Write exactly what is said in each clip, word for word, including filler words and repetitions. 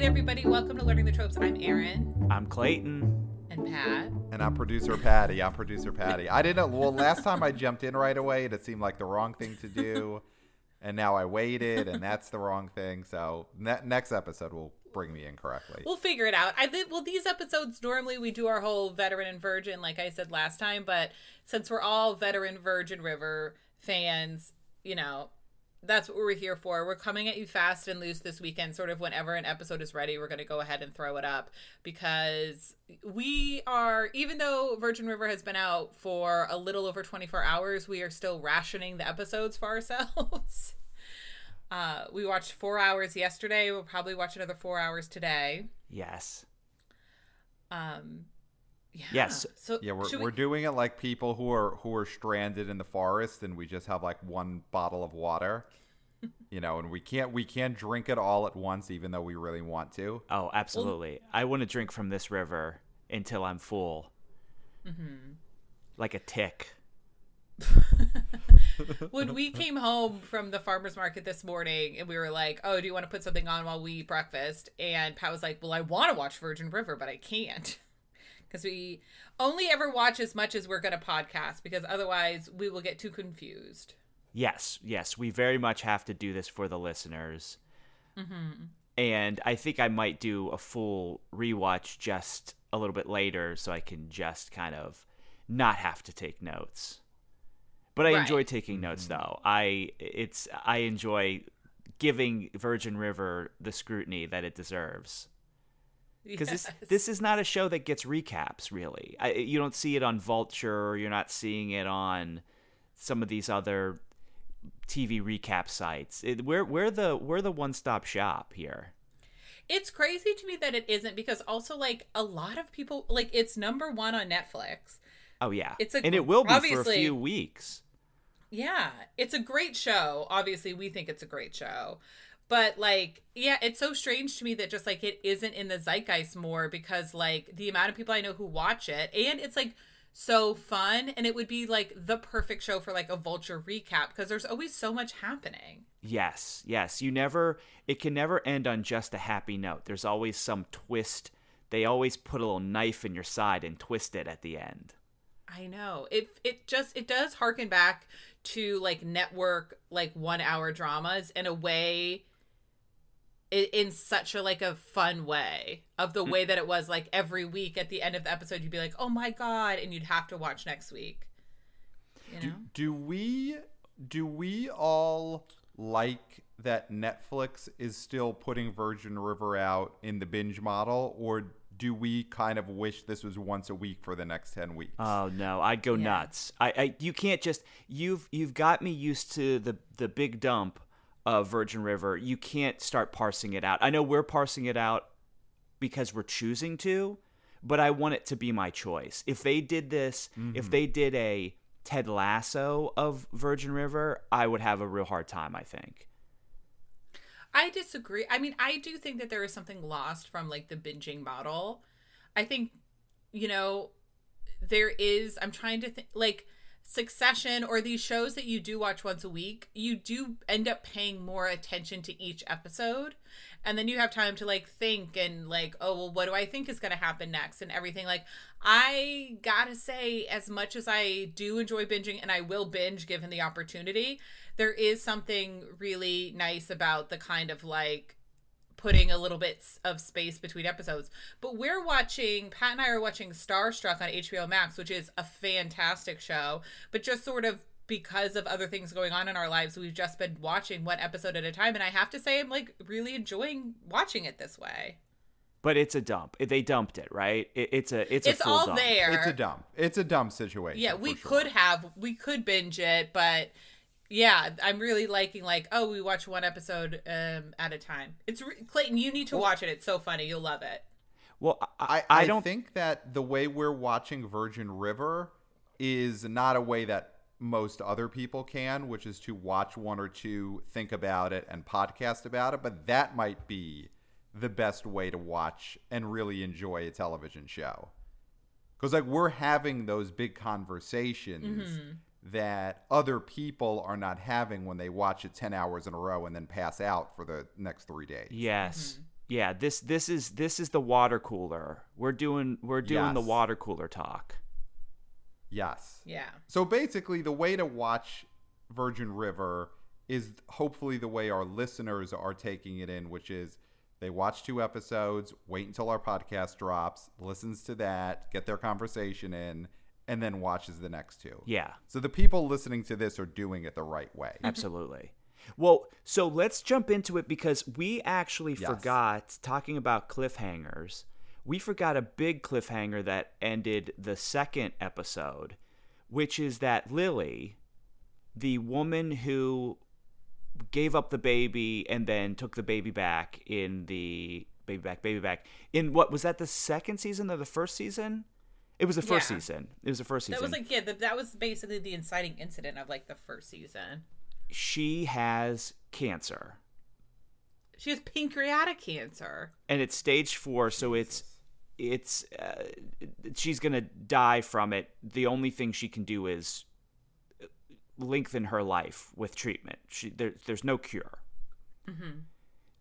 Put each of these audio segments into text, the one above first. right, everybody, welcome to Learning the Tropes. I'm Erin. I'm Clayton. And Pat. And I'm producer Patty. I'm producer Patty. I didn't, well, last time I jumped in right away, it seemed like the wrong thing to do. And now I waited, and that's the wrong thing. So ne- next episode will bring me in correctly. We'll figure it out. I think, well, these episodes, normally we do our whole veteran and virgin, like I said last time. But since we're all veteran Virgin River fans, you know, that's what we're here for. We're coming at you fast and loose this weekend. Sort of whenever an episode is ready, we're going to go ahead and throw it up. Because we are, even though Virgin River has been out for a little over twenty-four hours, we are still rationing the episodes for ourselves. Uh, we watched four hours yesterday. We'll probably watch another four hours today. Yes. Um. Yeah. Yes. So yeah, we're we... we're doing it like people who are who are stranded in the forest, and we just have like one bottle of water, you know, and we can't we can't drink it all at once, even though we really want to. Oh, absolutely! Well, I want to drink from this river until I'm full, mm-hmm. like a tick. When we came home from the farmer's market this morning and we were like, oh, do you want to put something on while we eat breakfast? And Pat was like, well, I want to watch Virgin River, but I can't. Because we only ever watch as much as we're going to podcast, because otherwise we will get too confused. Yes, yes. We very much have to do this for the listeners. Mm-hmm. And I think I might do a full rewatch just a little bit later so I can just kind of not have to take notes. But I right. enjoy taking notes, though. I it's I enjoy giving Virgin River the scrutiny that it deserves. Because yes. this, this is not a show that gets recaps, really. I, you don't see it on Vulture, or you're not seeing it on some of these other T V recap sites. It, we're we're the we're the one-stop shop here. It's crazy to me that it isn't, because also like a lot of people like it's number one on Netflix. Oh yeah, it's a, and it will be for a few weeks. Yeah, it's a great show. Obviously, we think it's a great show. But, like, yeah, it's so strange to me that just, like, it isn't in the zeitgeist more, because, like, the amount of people I know who watch it, and it's, like, so fun, and it would be, like, the perfect show for, like, a Vulture recap, because there's always so much happening. Yes, yes. You never, it can never end on just a happy note. There's always some twist. They always put a little knife in your side and twist it at the end. I know. It it just, it does harken back to, like, network, like, one-hour dramas in a way... in such a like a fun way of the way that it was like every week at the end of the episode you'd be like, oh my god, and you'd have to watch next week, you know? do, do we do we all like that Netflix is still putting Virgin River out in the binge model, or do we kind of wish this was once a week for the next ten weeks? Oh no, I'd go yeah. nuts. I, I you can't just you've you've got me used to the the big dump of Virgin River. You can't start parsing it out. I know we're parsing it out because we're choosing to, but I want it to be my choice. If they did this, mm-hmm. if they did a Ted Lasso of Virgin River, I would have a real hard time, I think. I disagree. I mean, I do think that there is something lost from like the binging model. I think, you know, there is, I'm trying to think, like, Succession or these shows that you do watch once a week, you do end up paying more attention to each episode, and then you have time to like think and like, oh well, what do I think is going to happen next and everything. Like, I gotta say, as much as I do enjoy binging, and I will binge given the opportunity, there is something really nice about the kind of like putting a little bit of space between episodes. But we're watching, Pat and I are watching Starstruck on H B O Max, which is a fantastic show, but just sort of because of other things going on in our lives, we've just been watching one episode at a time. And I have to say, I'm like really enjoying watching it this way. But it's a dump. They dumped it, right? It, it's a it's, it's a full all dump. There. It's a dump. It's a dump situation. Yeah, we sure. could have, we could binge it, but... yeah, I'm really liking like, oh, we watch one episode um, at a time. It's re- Clayton, you need to watch it. It's so funny. You'll love it. Well, I, I, I don't think that the way we're watching Virgin River is not a way that most other people can, which is to watch one or two, think about it, and podcast about it. But that might be the best way to watch and really enjoy a television show. Because like we're having those big conversations mm-hmm. that other people are not having when they watch it ten hours in a row and then pass out for the next three days. Yes. Mm-hmm. yeah, this this is this is the water cooler. We're doing we're doing yes. the water cooler talk. Yes. Yeah. So basically, the way to watch Virgin River is hopefully the way our listeners are taking it in, which is they watch two episodes, wait until our podcast drops, listens to that, get their conversation in, and then watches the next two. Yeah. So the people listening to this are doing it the right way. Absolutely. Well, so let's jump into it because we actually yes. forgot, talking about cliffhangers, we forgot a big cliffhanger that ended the second episode, which is that Lily, the woman who gave up the baby and then took the baby back in the baby back, baby back in what was that the second season or the first season? It was the first yeah. season. It was the first season. That was like, yeah, that was basically the inciting incident of like the first season. She has cancer. She has pancreatic cancer. And it's stage four, so it's, it's, uh, she's going to die from it. The only thing she can do is lengthen her life with treatment. She, there, there's no cure. Mm-hmm.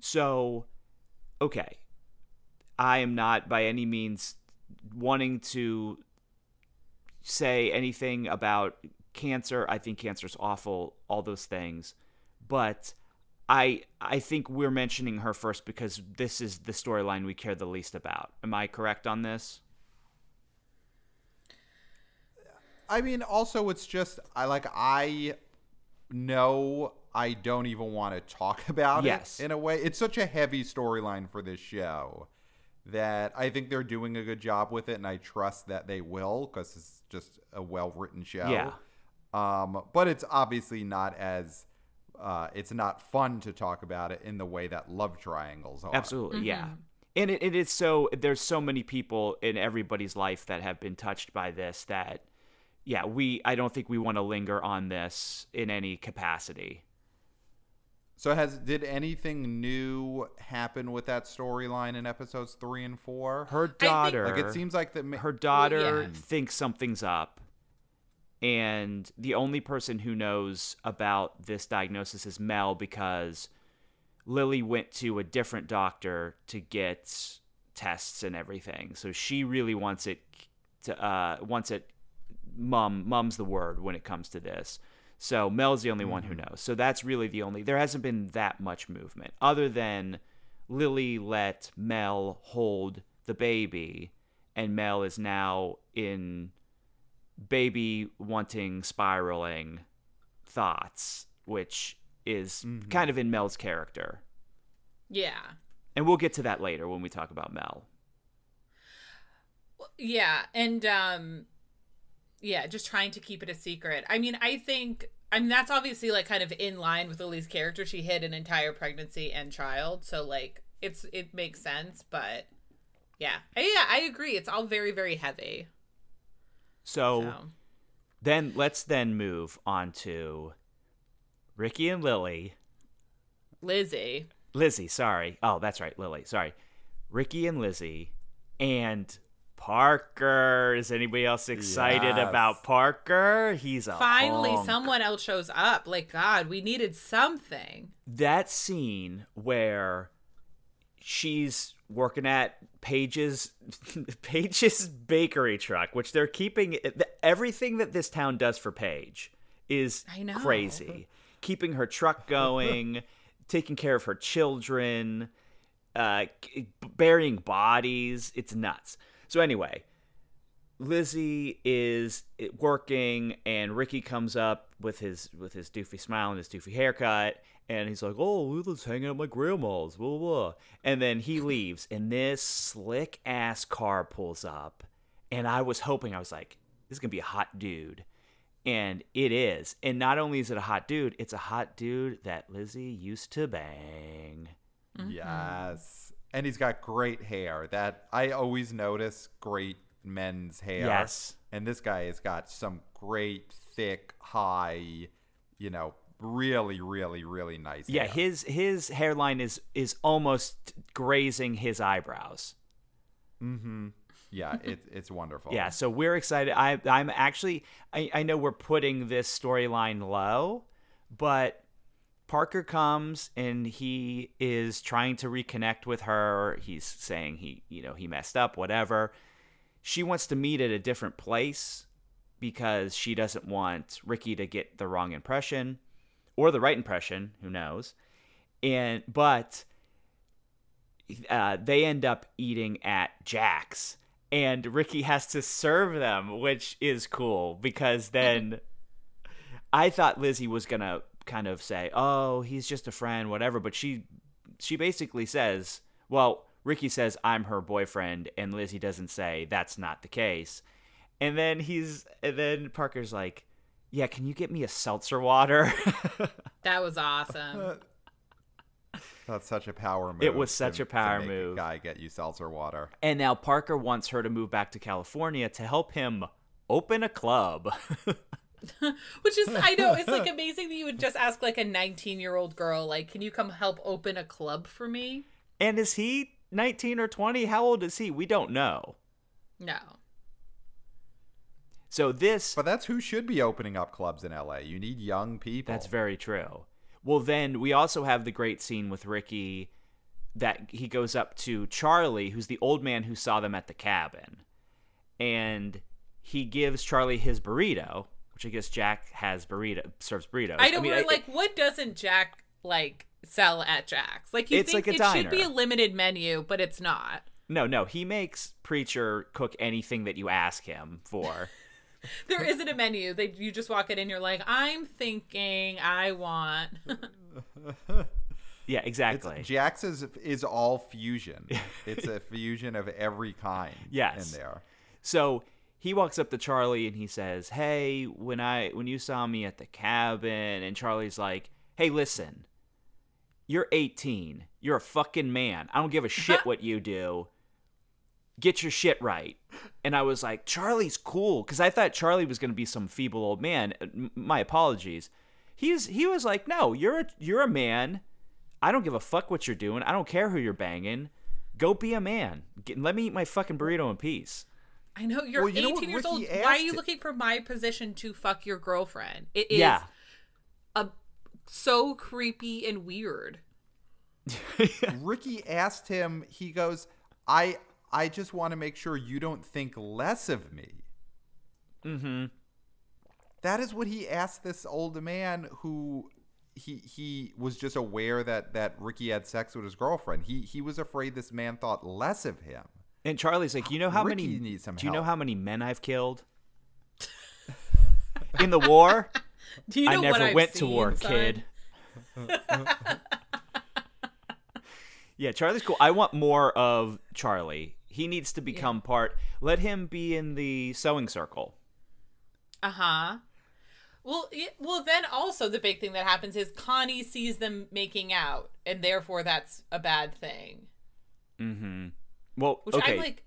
So, okay. I am not by any means wanting to say anything about cancer. I think cancer's awful, all those things. But I I think we're mentioning her first because this is the storyline we care the least about. Am I correct on this? I mean, also, it's just, I like, I know I don't even want to talk about yes. it in a way. It's such a heavy storyline for this show that I think they're doing a good job with it, and I trust that they will because it's just a well-written show. Yeah. Um, but it's obviously not as, uh, it's not fun to talk about it in the way that love triangles are. Absolutely, mm-hmm. yeah. And it, it is so, there's so many people in everybody's life that have been touched by this that, yeah, we. I don't think we want to linger on this in any capacity. So, has did anything new happen with that storyline in episodes three and four? Her daughter, think, like it seems like the ma- her daughter yeah. thinks something's up, and the only person who knows about this diagnosis is Mel because Lily went to a different doctor to get tests and everything. So she really wants it to uh, wants it. Mum, mum's the word when it comes to this. So Mel's the only mm-hmm. one who knows. So that's really the only, there hasn't been that much movement other than Lily let Mel hold the baby and Mel is now in baby wanting spiraling thoughts, which is mm-hmm. kind of in Mel's character. Yeah. And we'll get to that later when we talk about Mel. Yeah. And, um, yeah, just trying to keep it a secret. I mean, I think, I mean, that's obviously, like, kind of in line with Lily's character. She hid an entire pregnancy and child. So, like, it's it makes sense. But, yeah. I, yeah, I agree. It's all very, very heavy. So, so, then let's then move on to Ricky and Lily. Lizzie. Lizzie, sorry. Oh, that's right. Lily, sorry. Ricky and Lizzie and Parker. Is anybody else excited yes. about Parker? He's a Finally, hunk. Someone else shows up. Like, God, we needed something. That scene where she's working at Paige's, Paige's bakery truck, which they're keeping everything that this town does for Paige is I know. Crazy. Keeping her truck going, taking care of her children, uh, burying bodies. It's nuts. So anyway, Lizzie is working, and Ricky comes up with his with his doofy smile and his doofy haircut, and he's like, "Oh, Lulu's hanging at my grandma's, blah blah." And then he leaves, and this slick ass car pulls up, and I was hoping I was like, "This is gonna be a hot dude," and it is. And not only is it a hot dude, it's a hot dude that Lizzie used to bang. Mm-hmm. Yes. And he's got great hair. That I always notice great men's hair. Yes. And this guy has got some great, thick, high, you know, really, really, really nice yeah, hair. Yeah, his his hairline is is almost grazing his eyebrows. Mm-hmm. Yeah, it, it's wonderful. Yeah, so we're excited. I, I'm actually, I, I know we're putting this storyline low, but Parker comes and he is trying to reconnect with her. He's saying he, you know, he messed up, whatever. She wants to meet at a different place because she doesn't want Ricky to get the wrong impression or the right impression. Who knows? And, but uh, they end up eating at Jack's, and Ricky has to serve them, which is cool because then I thought Lizzie was going to kind of say, oh, he's just a friend, whatever. But she, she basically says, well, Ricky says, I'm her boyfriend. And Lizzie doesn't say, that's not the case. And then he's, and then Parker's like, yeah, can you get me a seltzer water? That was awesome. That's such a power move. It was such to, a power to make move. A guy get you seltzer water. And now Parker wants her to move back to California to help him open a club. Which is, I know, it's like amazing that you would just ask like a nineteen year old girl, like, can you come help open a club for me? And is he nineteen or twenty? How old is he? We don't know. No. So this. But that's who should be opening up clubs in L A. You need young people. That's very true. Well, then we also have the great scene with Ricky that he goes up to Charlie, who's the old man who saw them at the cabin. And he gives Charlie his burrito. Which I guess Jack has burrito serves burritos. I don't I mean, really, I, like what doesn't Jack like sell at Jack's? Like you it's think like a it diner. Should be a limited menu, but it's not. No, no, he makes Preacher cook anything that you ask him for. There isn't a menu. They you just walk it in. You're like, I'm thinking, I want. Yeah, exactly. It's, Jack's is is all fusion. It's a fusion of every kind. Yes. In there. So. He walks up to Charlie and he says, hey, when I when you saw me at the cabin, and Charlie's like, hey, listen, you're eighteen. You're a fucking man. I don't give a shit what you do. Get your shit right. And I was like, Charlie's cool, because I thought Charlie was going to be some feeble old man. My apologies. He's he was like, no, you're a, you're a man. I don't give a fuck what you're doing. I don't care who you're banging. Go be a man. Get, let me eat my fucking burrito in peace. I know you're well, you eighteen know years Ricky old. Why are you it? Looking for my position to fuck your girlfriend? It is yeah. a, so creepy and weird. Ricky asked him, he goes, I I just want to make sure you don't think less of me. Mm-hmm. That is what he asked this old man who he he was just aware that, that Ricky had sex with his girlfriend. He he was afraid this man thought less of him. And Charlie's like, you know how Ricky many needs some do you help. Know how many men I've killed in the war? Do you know I never what I've went seen, to war, son? Kid. Yeah, Charlie's cool. I want more of Charlie. He needs to become yeah. part. Let him be in the sewing circle. Uh huh. Well, it, well, then also the big thing that happens is Connie sees them making out, and therefore that's a bad thing. Mm-hmm. Well, Which okay. I'm like,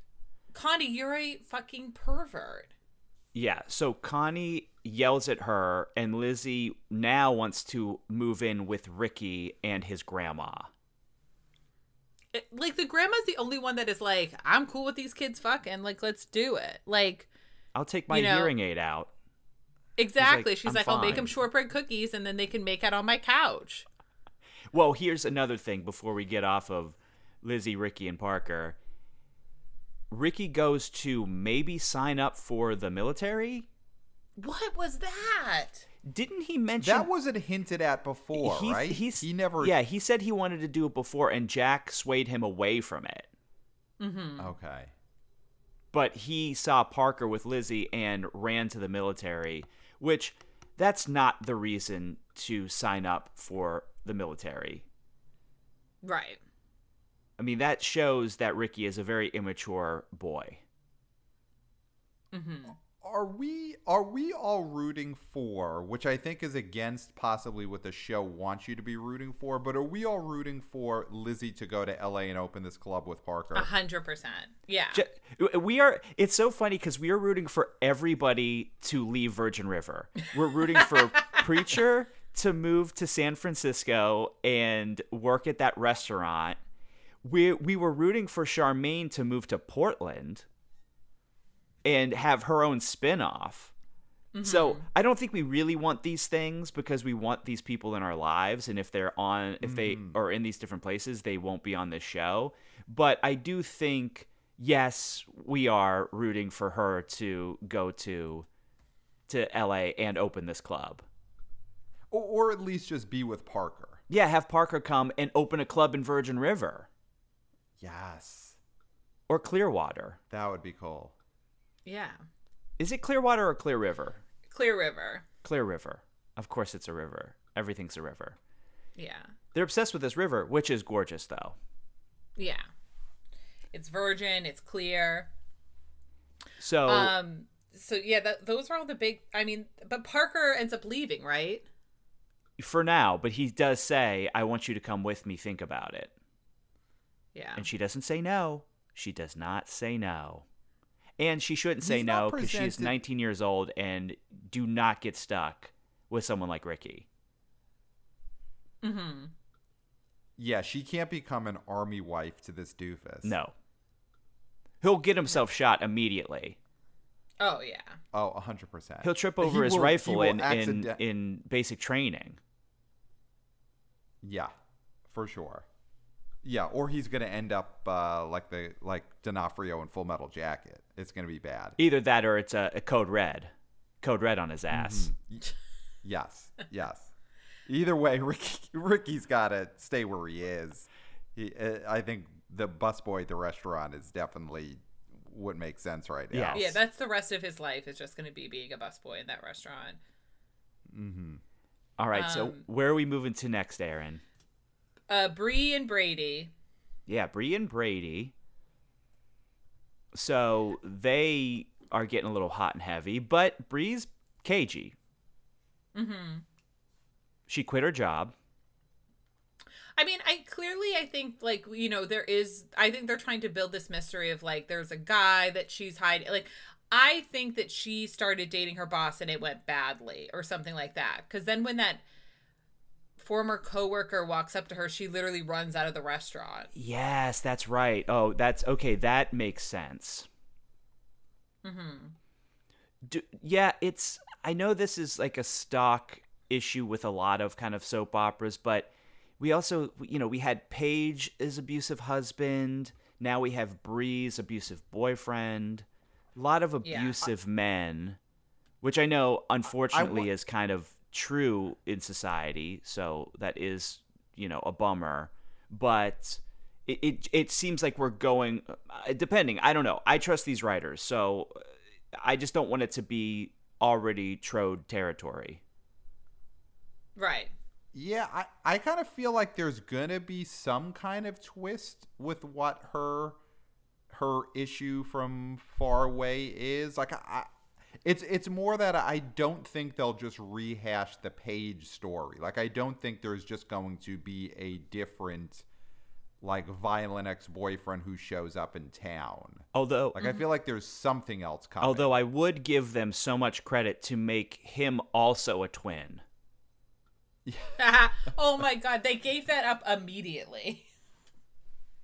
Connie, you're a fucking pervert. Yeah, so Connie yells at her, and Lizzie now wants to move in with Ricky and his grandma. It, like, the grandma's the only one that is like, I'm cool with these kids fucking. Like, let's do it. Like, I'll take my you know, hearing aid out. Exactly. She's like, She's like I'll make them shortbread cookies, and then they can make out on my couch. Well, here's another thing before we get off of Lizzie, Ricky, and Parker. Ricky goes to maybe sign up for the military? What was that? Didn't he mention... That wasn't hinted at before, he, right? He, he never... Yeah, he said he wanted to do it before, and Jack swayed him away from it. Mm-hmm. Okay. But he saw Parker with Lizzie and ran to the military, which that's not the reason to sign up for the military. Right. I mean, that shows that Ricky is a very immature boy. Mm-hmm. Are we are we all rooting for, which I think is against possibly what the show wants you to be rooting for, but are we all rooting for Lizzie to go to L A and open this club with Parker? A hundred percent. Yeah. We are. It's so funny because we are rooting for everybody to leave Virgin River. We're rooting for Preacher to move to San Francisco and work at that restaurant. We we were rooting for Charmaine to move to Portland and have her own spinoff. Mm-hmm. So I don't think we really want these things because we want these people in our lives. And if they're on, if mm-hmm. they are in these different places, they won't be on this show. But I do think, yes, we are rooting for her to go to, to L A and open this club. Or, or at least just be with Parker. Yeah, have Parker come and open a club in Virgin River. Yes. Or Clearwater. That would be cool. Yeah. Is it Clearwater or Clear River? Clear River. Clear River. Of course it's a river. Everything's a river. Yeah. They're obsessed with this river, which is gorgeous, though. Yeah. It's virgin. It's clear. So. Um. So, yeah, th- those are all the big, I mean, but Parker ends up leaving, right? For now, but he does say, I want you to come with me, think about it. Yeah. And she doesn't say no. She does not say no. And she shouldn't say no because she's nineteen years old and do not get stuck with someone like Ricky. Mm-hmm. Yeah, she can't become an army wife to this doofus. No. He'll get himself shot immediately. Oh, yeah. Oh, one hundred percent. He'll trip over he his will, rifle in, accident- in, in basic training. Yeah, for sure. Yeah, or he's going to end up uh, like the like D'Onofrio in Full Metal Jacket. It's going to be bad. Either that or it's a, a Code Red. Code Red on his ass. Mm-hmm. Yes, yes. Either way, Ricky, Ricky's got to stay where he is. He, uh, I think the busboy at the restaurant is definitely would make sense right now. Yes. Yeah, that's the rest of his life is just going to be being a busboy in that restaurant. Mm-hmm. All right, um, so where are we moving to next, Aaron? Uh, Bree and Brady. Yeah, Bree and Brady. So they are getting a little hot and heavy, but Bree's cagey. Mm-hmm. She quit her job. I mean, I clearly, I think, like, you know, there is, I think they're trying to build this mystery of, like, there's a guy that she's hiding. Like, I think that she started dating her boss and it went badly or something like that. Because then when that former coworker walks up to her, she literally runs out of the restaurant. Yes, that's right. Oh, that's okay. That makes sense. Mm-hmm. Do, yeah, it's, I know this is like a stock issue with a lot of kind of soap operas, but we also, you know, we had Paige's abusive husband. Now we have Bree's abusive boyfriend. A lot of abusive yeah. men, which I know unfortunately I, I wa- is kind of true in society, so that is, you know, a bummer, but it, it it seems like we're going depending I don't know I trust these writers, so I just don't want it to be already trode territory. Right. Yeah, I, I kind of feel like there's gonna be some kind of twist with what her her issue from far away is. Like, I, I It's it's more that I don't think they'll just rehash the Paige story. Like, I don't think there's just going to be a different, like, violent ex-boyfriend who shows up in town. Although, like, mm-hmm. I feel like there's something else coming. Although I would give them so much credit to make him also a twin. Oh my God, they gave that up immediately.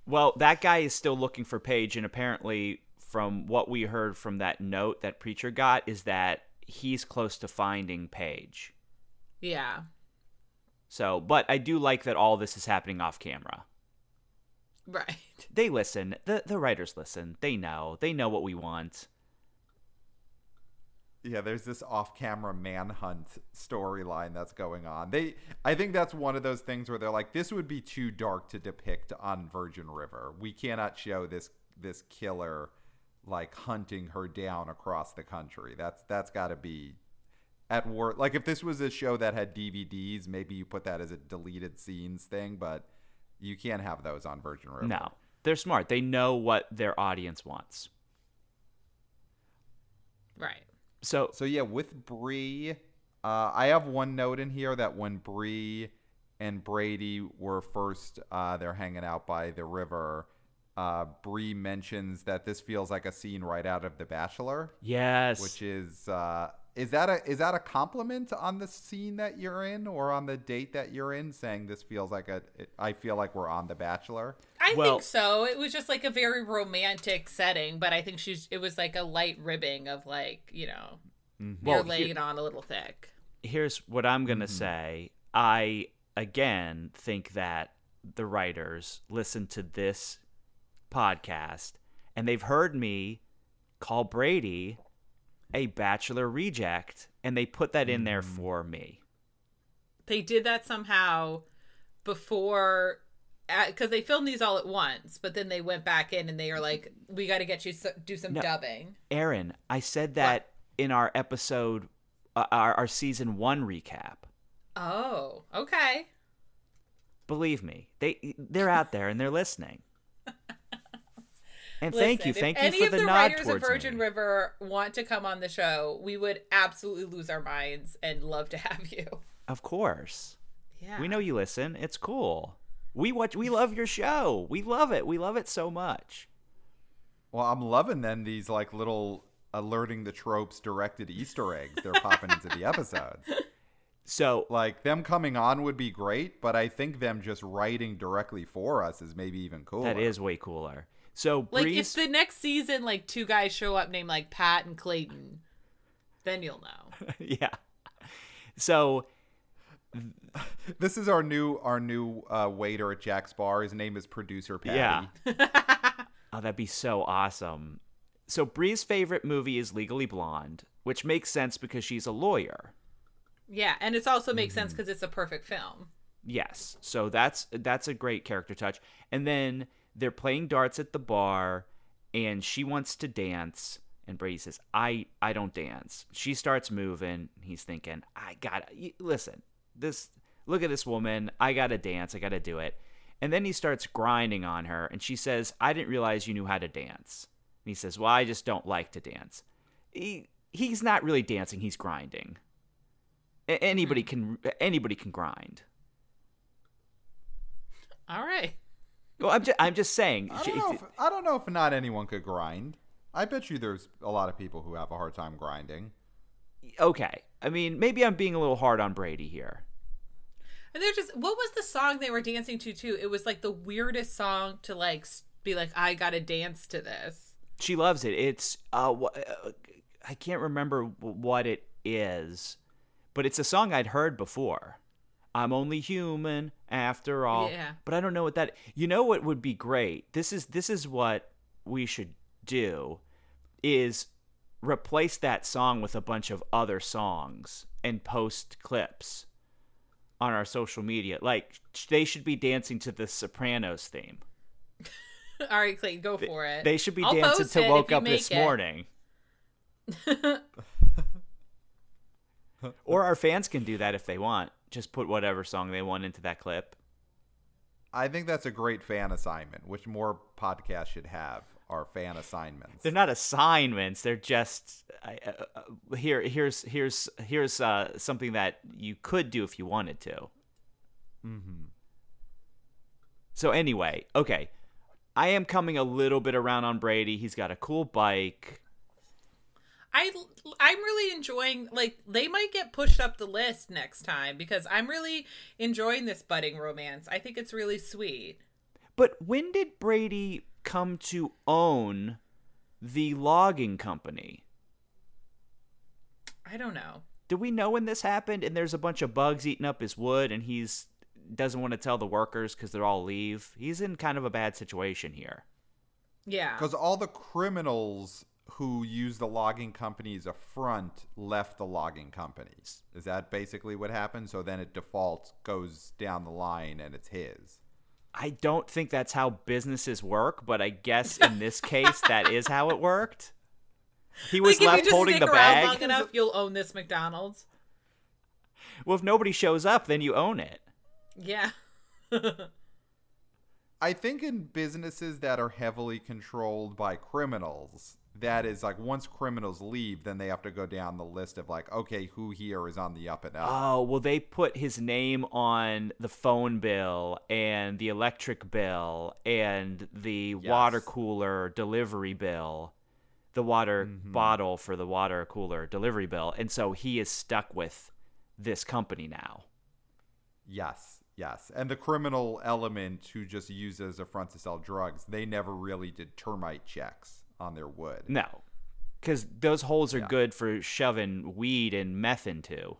Well, that guy is still looking for Paige, and apparently, from what we heard from that note that Preacher got, is that he's close to finding Paige. Yeah. So, but I do like that all this is happening off camera. Right. They listen. The the writers listen. They know. They know what we want. Yeah, there's this off-camera manhunt storyline that's going on. They, I think that's one of those things where they're like, this would be too dark to depict on Virgin River. We cannot show this this killer like hunting her down across the country. That's that's got to be at work. Like, if this was a show that had D V Ds, maybe you put that as a deleted scenes thing, but you can't have those on Virgin River. No, they're smart. They know what their audience wants. Right. So, so yeah, with Bree, uh, I have one note in here that when Bree and Brady were first, uh, they're hanging out by the river. Uh, Bree mentions that this feels like a scene right out of The Bachelor. Yes, which is uh, is that a is that a compliment on the scene that you're in or on the date that you're in? Saying this feels like a, I feel like we're on The Bachelor. I well, think so. It was just like a very romantic setting, but I think she's it was like a light ribbing of like, you know, Mm-hmm. You're well, laying here, it on a little thick. Here's what I'm going to mm-hmm. say. I, again, think that the writers listen to this podcast and they've heard me call Brady a bachelor reject, and they put that in there for me. They did that somehow before, because they filmed these all at once, but then they went back in and they are like, we got to get you so, do some no, dubbing. Aaron, I said that what? in our episode, uh, our, our season one recap. Oh, okay. Believe me, they, they're out there and they're listening. And Listen, thank you, thank you for the, the nod towards me. If any of the writers of Virgin me. River want to come on the show, we would absolutely lose our minds and love to have you. Of course. Yeah. We know you listen. It's cool. We watch, we love your show. We love it. We love it so much. Well, I'm loving then these like little alerting the tropes directed Easter eggs they're popping into the episodes. So like them coming on would be great, but I think them just writing directly for us is maybe even cooler. That is way cooler. So Breeze, like if the next season, like two guys show up named like Pat and Clayton, then you'll know. Yeah. So this is our new our new uh, waiter at Jack's Bar. His name is Producer Patty. Yeah. Oh, that'd be so awesome. So Bree's favorite movie is Legally Blonde, which makes sense because she's a lawyer. Yeah, and it also makes mm-hmm. sense because it's a perfect film. Yes. So that's that's a great character touch. And then they're playing darts at the bar, and she wants to dance. And Brady says, I, I don't dance. She starts moving. He's thinking, I gotta, listen, this, look at this woman. I gotta dance. I gotta do it. And then he starts grinding on her, and she says, I didn't realize you knew how to dance. And he says, well, I just don't like to dance. He, he's not really dancing. He's grinding. A- anybody can, anybody can grind. All right. Well, I'm just, I'm just saying. I don't, know if, I don't know if not anyone could grind. I bet you there's a lot of people who have a hard time grinding. Okay. I mean, maybe I'm being a little hard on Brady here. And they're just, what was the song they were dancing to, too? It was, like, the weirdest song to, like, be like, I gotta dance to this. She loves it. It's, uh, I can't remember what it is, but it's a song I'd heard before. I'm only human after all. Yeah. But I don't know what that, you know what would be great? This is this is what we should do is replace that song with a bunch of other songs and post clips on our social media. Like they should be dancing to the Sopranos theme. All right, Clayton, go for it. They should be I'll dancing to it Woke Up This it. Morning. Or our fans can do that if they want. Just put whatever song they want into that clip. I think that's a great fan assignment, which more podcasts should have, are fan assignments. They're not assignments. They're just, uh, uh, here, here's here's here's uh, something that you could do if you wanted to. Mm-hmm. So anyway, okay. I am coming a little bit around on Brady. He's got a cool bike. I, I'm really enjoying, like, they might get pushed up the list next time because I'm really enjoying this budding romance. I think it's really sweet. But when did Brady come to own the logging company? I don't know. Do we know when this happened and there's a bunch of bugs eating up his wood and he's doesn't want to tell the workers because they're all leave? He's in kind of a bad situation here. Yeah. Because all the criminals who used the logging company as a front left the logging companies. Is that basically what happened? So then it defaults, goes down the line, and it's his. I don't think that's how businesses work, but I guess in this case, that is how it worked. He was like left if you just holding stick the bag. Long enough, you'll own this McDonald's. Well, if nobody shows up, then you own it. Yeah. I think in businesses that are heavily controlled by criminals, that is like once criminals leave, then they have to go down the list of like, okay, who here is on the up and up. Oh, well, they put his name on the phone bill and the electric bill and the yes. water cooler delivery bill, the water mm-hmm. bottle for the water cooler delivery bill. And so he is stuck with this company now. Yes. Yes, and the criminal element who just uses a front to sell drugs, they never really did termite checks on their wood. No. Because those holes are yeah. good for shoving weed and meth into.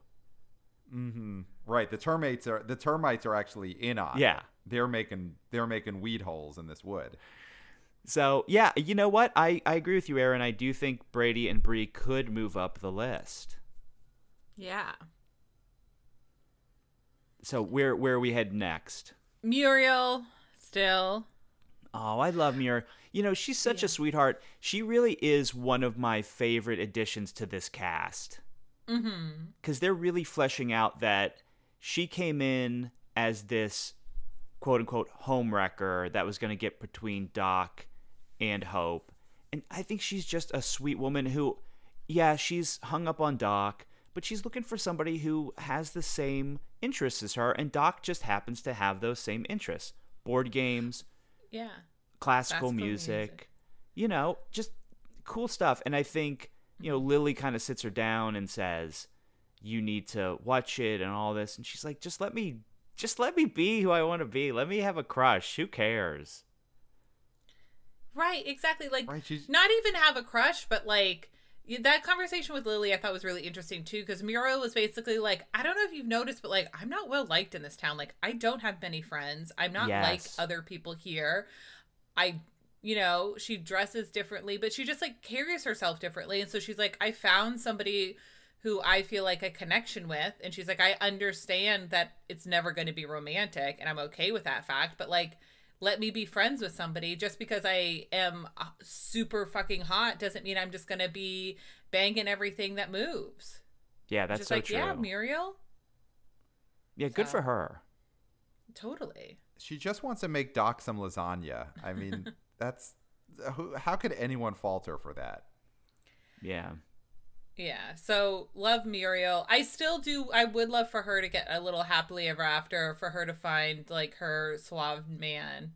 Mm-hmm. Right. The termites are the termites are actually in on it. Yeah. They're making they're making weed holes in this wood. So yeah, you know what? I, I agree with you, Aaron. I do think Brady and Bree could move up the list. Yeah. So where where are we head next? Muriel still. Oh, I love Muriel. You know, she's such yeah. a sweetheart. She really is one of my favorite additions to this cast. Mm-hmm. Because they're really fleshing out that she came in as this quote-unquote homewrecker that was going to get between Doc and Hope. And I think she's just a sweet woman who, yeah, she's hung up on Doc, but she's looking for somebody who has the same interests as her, and Doc just happens to have those same interests. Board games. Yeah. Classical music, music, you know, just cool stuff. And I think, you know, Lily kind of sits her down and says, you need to watch it and all this. And she's like, just let me, just let me be who I want to be. Let me have a crush. Who cares? Right. Exactly. Like right, not even have a crush, but like that conversation with Lily, I thought was really interesting too. Cause Muriel was basically like, I don't know if you've noticed, but like, I'm not well liked in this town. Like I don't have many friends. I'm not yes. like other people here. I, you know, she dresses differently, but she just like carries herself differently. And so she's like, I found somebody who I feel like a connection with. And she's like, I understand that it's never going to be romantic and I'm okay with that fact. But like, let me be friends with somebody. Just because I am super fucking hot doesn't mean I'm just going to be banging everything that moves. Yeah, that's just so like, true. Yeah, Muriel. Yeah, good so, for her. Totally. She just wants to make Doc some lasagna. I mean, that's – how could anyone falter for that? Yeah. Yeah. So, love Muriel. I still do – I would love for her to get a little happily ever after, for her to find, like, her suave man.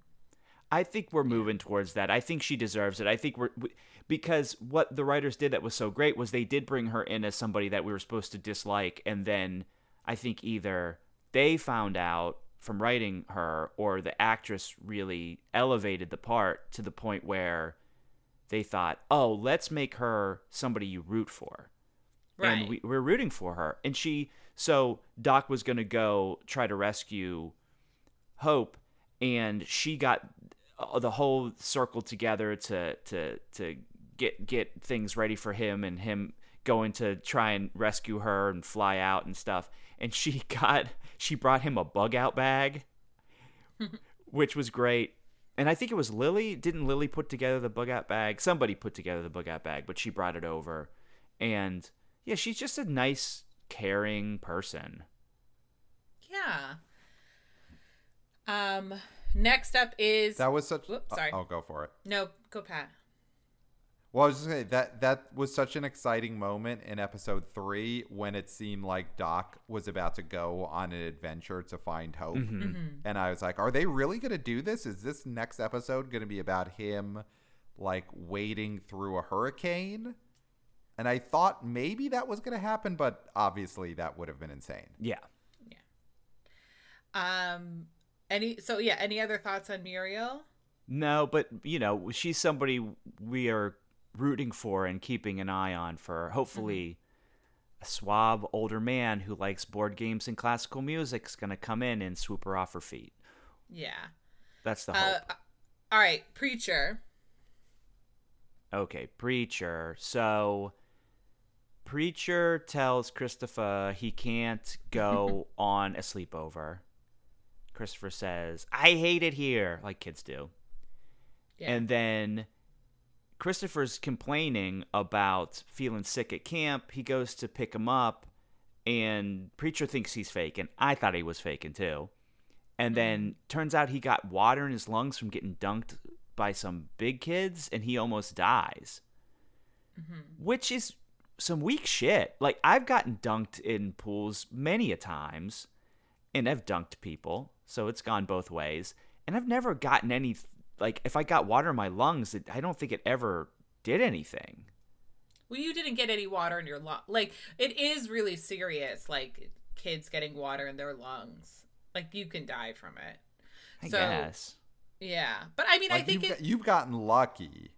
I think we're moving towards that. I think she deserves it. I think we're we, – because what the writers did that was so great was they did bring her in as somebody that we were supposed to dislike, and then I think either they found out from writing her, or the actress really elevated the part to the point where they thought, oh, let's make her somebody you root for. Right. And we, we're rooting for her. And she, so Doc was going to go try to rescue Hope, and she got the whole circle together to, to, to get, get things ready for him and him going to try and rescue her and fly out and stuff. And she got, she brought him a bug out bag, which was great. And I think it was Lily. Didn't Lily put together the bug out bag? Somebody put together the bug out bag, but she brought it over. And yeah, she's just a nice, caring person. Yeah. Um. Next up is that was such. Whoops, sorry. I'll go for it. No, go Pat. Well, I was just going to say that that was such an exciting moment in episode three when it seemed like Doc was about to go on an adventure to find Hope. Mm-hmm. Mm-hmm. And I was like, are they really going to do this? Is this next episode going to be about him like wading through a hurricane? And I thought maybe that was going to happen, but obviously that would have been insane. Yeah. Yeah. Um. Any so yeah. Any other thoughts on Muriel? No, but you know, she's somebody we are rooting for and keeping an eye on for hopefully mm-hmm. a suave older man who likes board games and classical music is going to come in and swoop her off her feet. Yeah. That's the hope. Uh, all right. Preacher. Okay. Preacher. So Preacher tells Christopher he can't go on a sleepover. Christopher says, I hate it here. Like kids do. Yeah. And then Christopher's complaining about feeling sick at camp. He goes to pick him up, and Preacher thinks he's faking. I thought he was faking too. And then turns out he got water in his lungs from getting dunked by some big kids, and he almost dies, mm-hmm. which is some weak shit. Like, I've gotten dunked in pools many a times, and I've dunked people, so it's gone both ways. And I've never gotten any th- Like, if I got water in my lungs, it, I don't think it ever did anything. Well, you didn't get any water in your lungs. Like, it is really serious, like, kids getting water in their lungs. Like, you can die from it. I so, guess. Yeah. But, I mean, like I think you've, it, got, you've gotten lucky.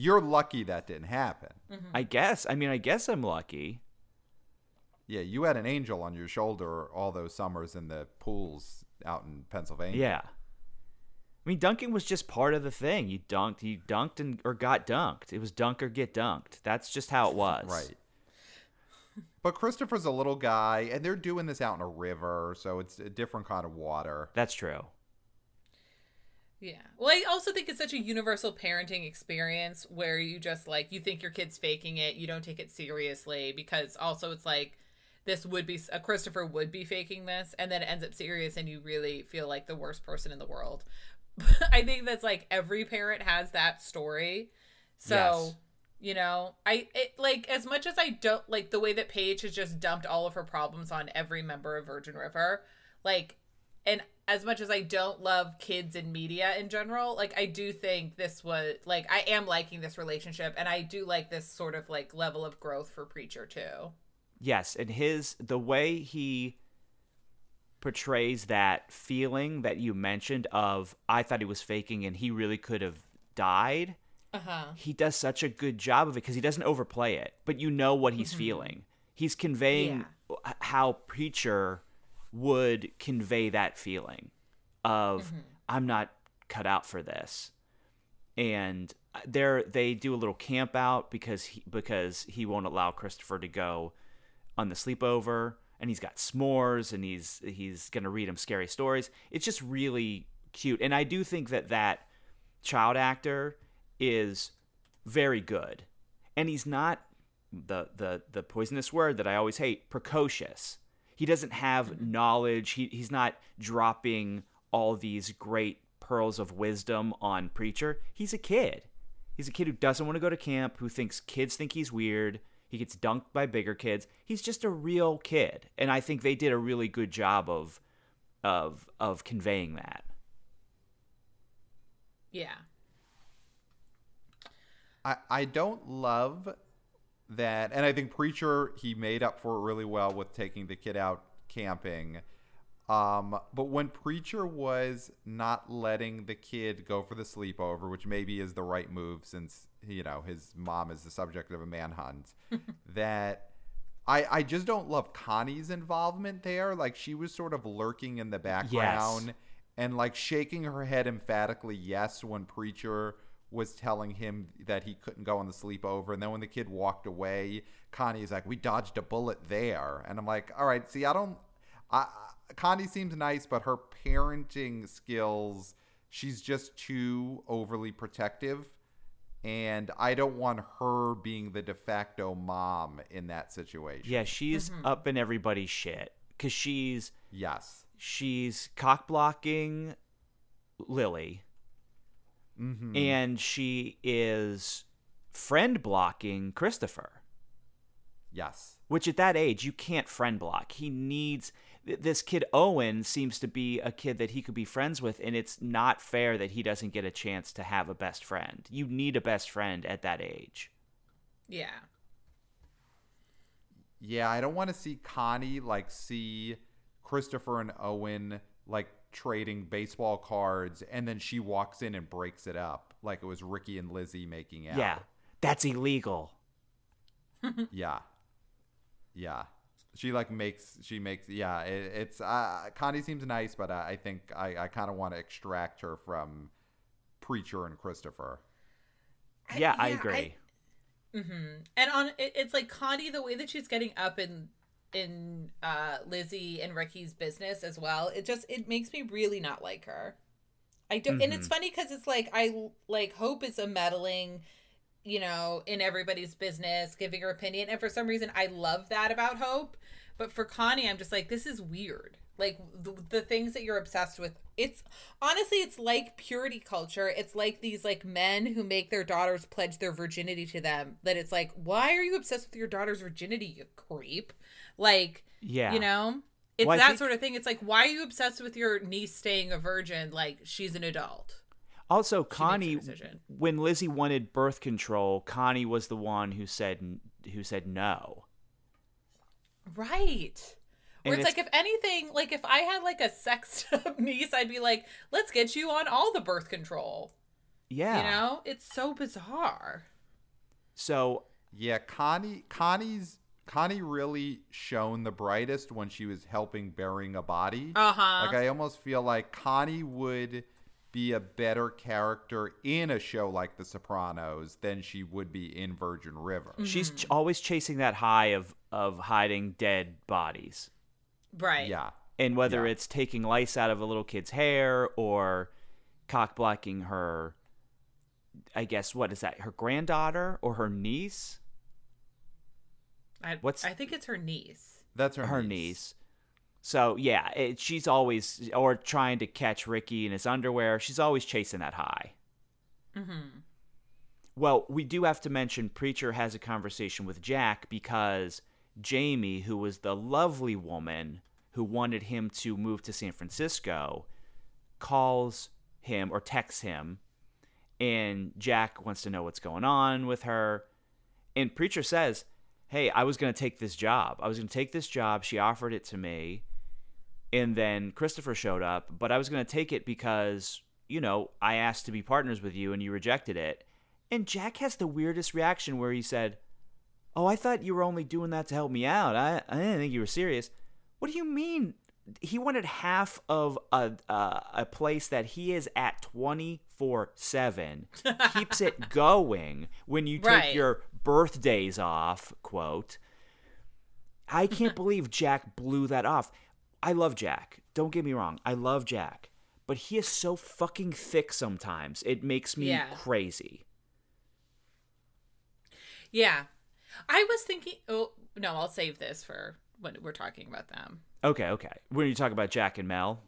You're lucky that didn't happen. Mm-hmm. I guess. I mean, I guess I'm lucky. Yeah, you had an angel on your shoulder all those summers in the pools out in Pennsylvania. Yeah. I mean, dunking was just part of the thing. You dunked, you dunked and or got dunked. It was dunk or get dunked. That's just how it was. Right. But Christopher's a little guy, and they're doing this out in a river, so it's a different kind of water. That's true. Yeah. Well, I also think it's such a universal parenting experience where you just, like, you think your kid's faking it. You don't take it seriously because also it's like this would be – a Christopher would be faking this, and then it ends up serious, and you really feel like the worst person in the world. But I think that's, like, every parent has that story. So, yes. You know, I it, like, as much as I don't – like, the way that Paige has just dumped all of her problems on every member of Virgin River, like – and as much as I don't love kids in media in general, like, I do think this was, like, I am liking this relationship, and I do like this sort of, like, level of growth for Preacher, too. Yes, and his, the way he portrays that feeling that you mentioned of, I thought he was faking and he really could have died, uh-huh. He does such a good job of it because he doesn't overplay it, but you know what he's mm-hmm. feeling. He's conveying yeah. how Preacher would convey that feeling of mm-hmm. I'm not cut out for this, and there they do a little camp out because he, because he won't allow Christopher to go on the sleepover, and he's got s'mores, and he's he's gonna read him scary stories. It's just really cute, and I do think that that child actor is very good, and he's not the the the poisonous word that I always hate, precocious. He doesn't have knowledge. He he's not dropping all these great pearls of wisdom on Preacher. He's a kid. He's a kid who doesn't want to go to camp, who thinks kids think he's weird. He gets dunked by bigger kids. He's just a real kid. And I think they did a really good job of of of conveying that. Yeah. I I don't love that, and I think Preacher, he made up for it really well with taking the kid out camping. Um, but when Preacher was not letting the kid go for the sleepover, which maybe is the right move since, you know, his mom is the subject of a manhunt, that I, I just don't love Connie's involvement there. Like, she was sort of lurking in the background yes. and, like, shaking her head emphatically yes when Preacher was telling him that he couldn't go on the sleepover. And then when the kid walked away, Connie's like, we dodged a bullet there. And I'm like, all right, see, I don't I, – Connie seems nice, but her parenting skills, she's just too overly protective. And I don't want her being the de facto mom in that situation. Yeah, she's mm-hmm. up in everybody's shit because she's – yes. She's cock-blocking Lily. Mm-hmm. And she is friend blocking Christopher. Yes. Which at that age, you can't friend block. He needs – this kid Owen seems to be a kid that he could be friends with, and it's not fair that he doesn't get a chance to have a best friend. You need a best friend at that age. Yeah. Yeah, I don't want to see Connie, like, see Christopher and Owen, like, trading baseball cards, and then she walks in and breaks it up like it was Ricky and Lizzie making out. Yeah, that's illegal. yeah, yeah. She like makes she makes yeah. It, it's uh, Connie seems nice, but I, I think I, I kind of want to extract her from Preacher and Christopher. I, yeah, yeah, I agree. I, mm-hmm. And on it, it's like Connie, the way that she's getting up and. in uh Lizzie and Ricky's business as well, it just it makes me really not like her. I don't mm-hmm. And it's funny because it's like I like Hope is a meddling, you know, in everybody's business, giving her opinion, and for some reason I love that about Hope, but for Connie I'm just like, this is weird. Like the, the things that you're obsessed with, it's honestly it's like purity culture. It's like these like men who make their daughters pledge their virginity to them, that it's like, why are you obsessed with your daughter's virginity, you creep? Like, yeah. You know, it's well, that think, sort of thing. It's like, why are you obsessed with your niece staying a virgin? Like, she's an adult. Also, Connie, when Lizzie wanted birth control, Connie was the one who said who said no. Right. Where it's, it's like, if anything, like if I had like a sexed up niece, I'd be like, let's get you on all the birth control. Yeah. You know, it's so bizarre. So yeah, Connie, Connie's Connie really shone the brightest when she was helping burying a body. Uh huh. Like I almost feel like Connie would be a better character in a show like The Sopranos than she would be in Virgin River. Mm-hmm. She's ch- always chasing that high of of hiding dead bodies. Right. Yeah. And whether yeah. it's taking lice out of a little kid's hair or cock-blocking her, I guess, what is that, her granddaughter or her niece? I, What's, I think it's her niece. That's her, her niece. niece. So, yeah, it, she's always, or trying to catch Ricky in his underwear. She's always chasing that high. Mm-hmm. Well, we do have to mention Preacher has a conversation with Jack because Jamie, who was the lovely woman who wanted him to move to San Francisco, calls him or texts him, and Jack wants to know what's going on with her. And Preacher says, hey, I was going to take this job. I was going to take this job. She offered it to me, and then Christopher showed up, but I was going to take it because, you know, I asked to be partners with you, and you rejected it. And Jack has the weirdest reaction where he said, oh, I thought you were only doing that to help me out. I, I didn't think you were serious. What do you mean? He wanted half of a uh, a place that he is at twenty-four seven, keeps it going when you take right. your birthdays off, quote. I can't believe Jack blew that off. I love Jack. Don't get me wrong. I love Jack. But he is so fucking thick sometimes. It makes me yeah. crazy. Yeah. I was thinking, oh, no, I'll save this for when we're talking about them. Okay, okay. When you talk about Jack and Mel.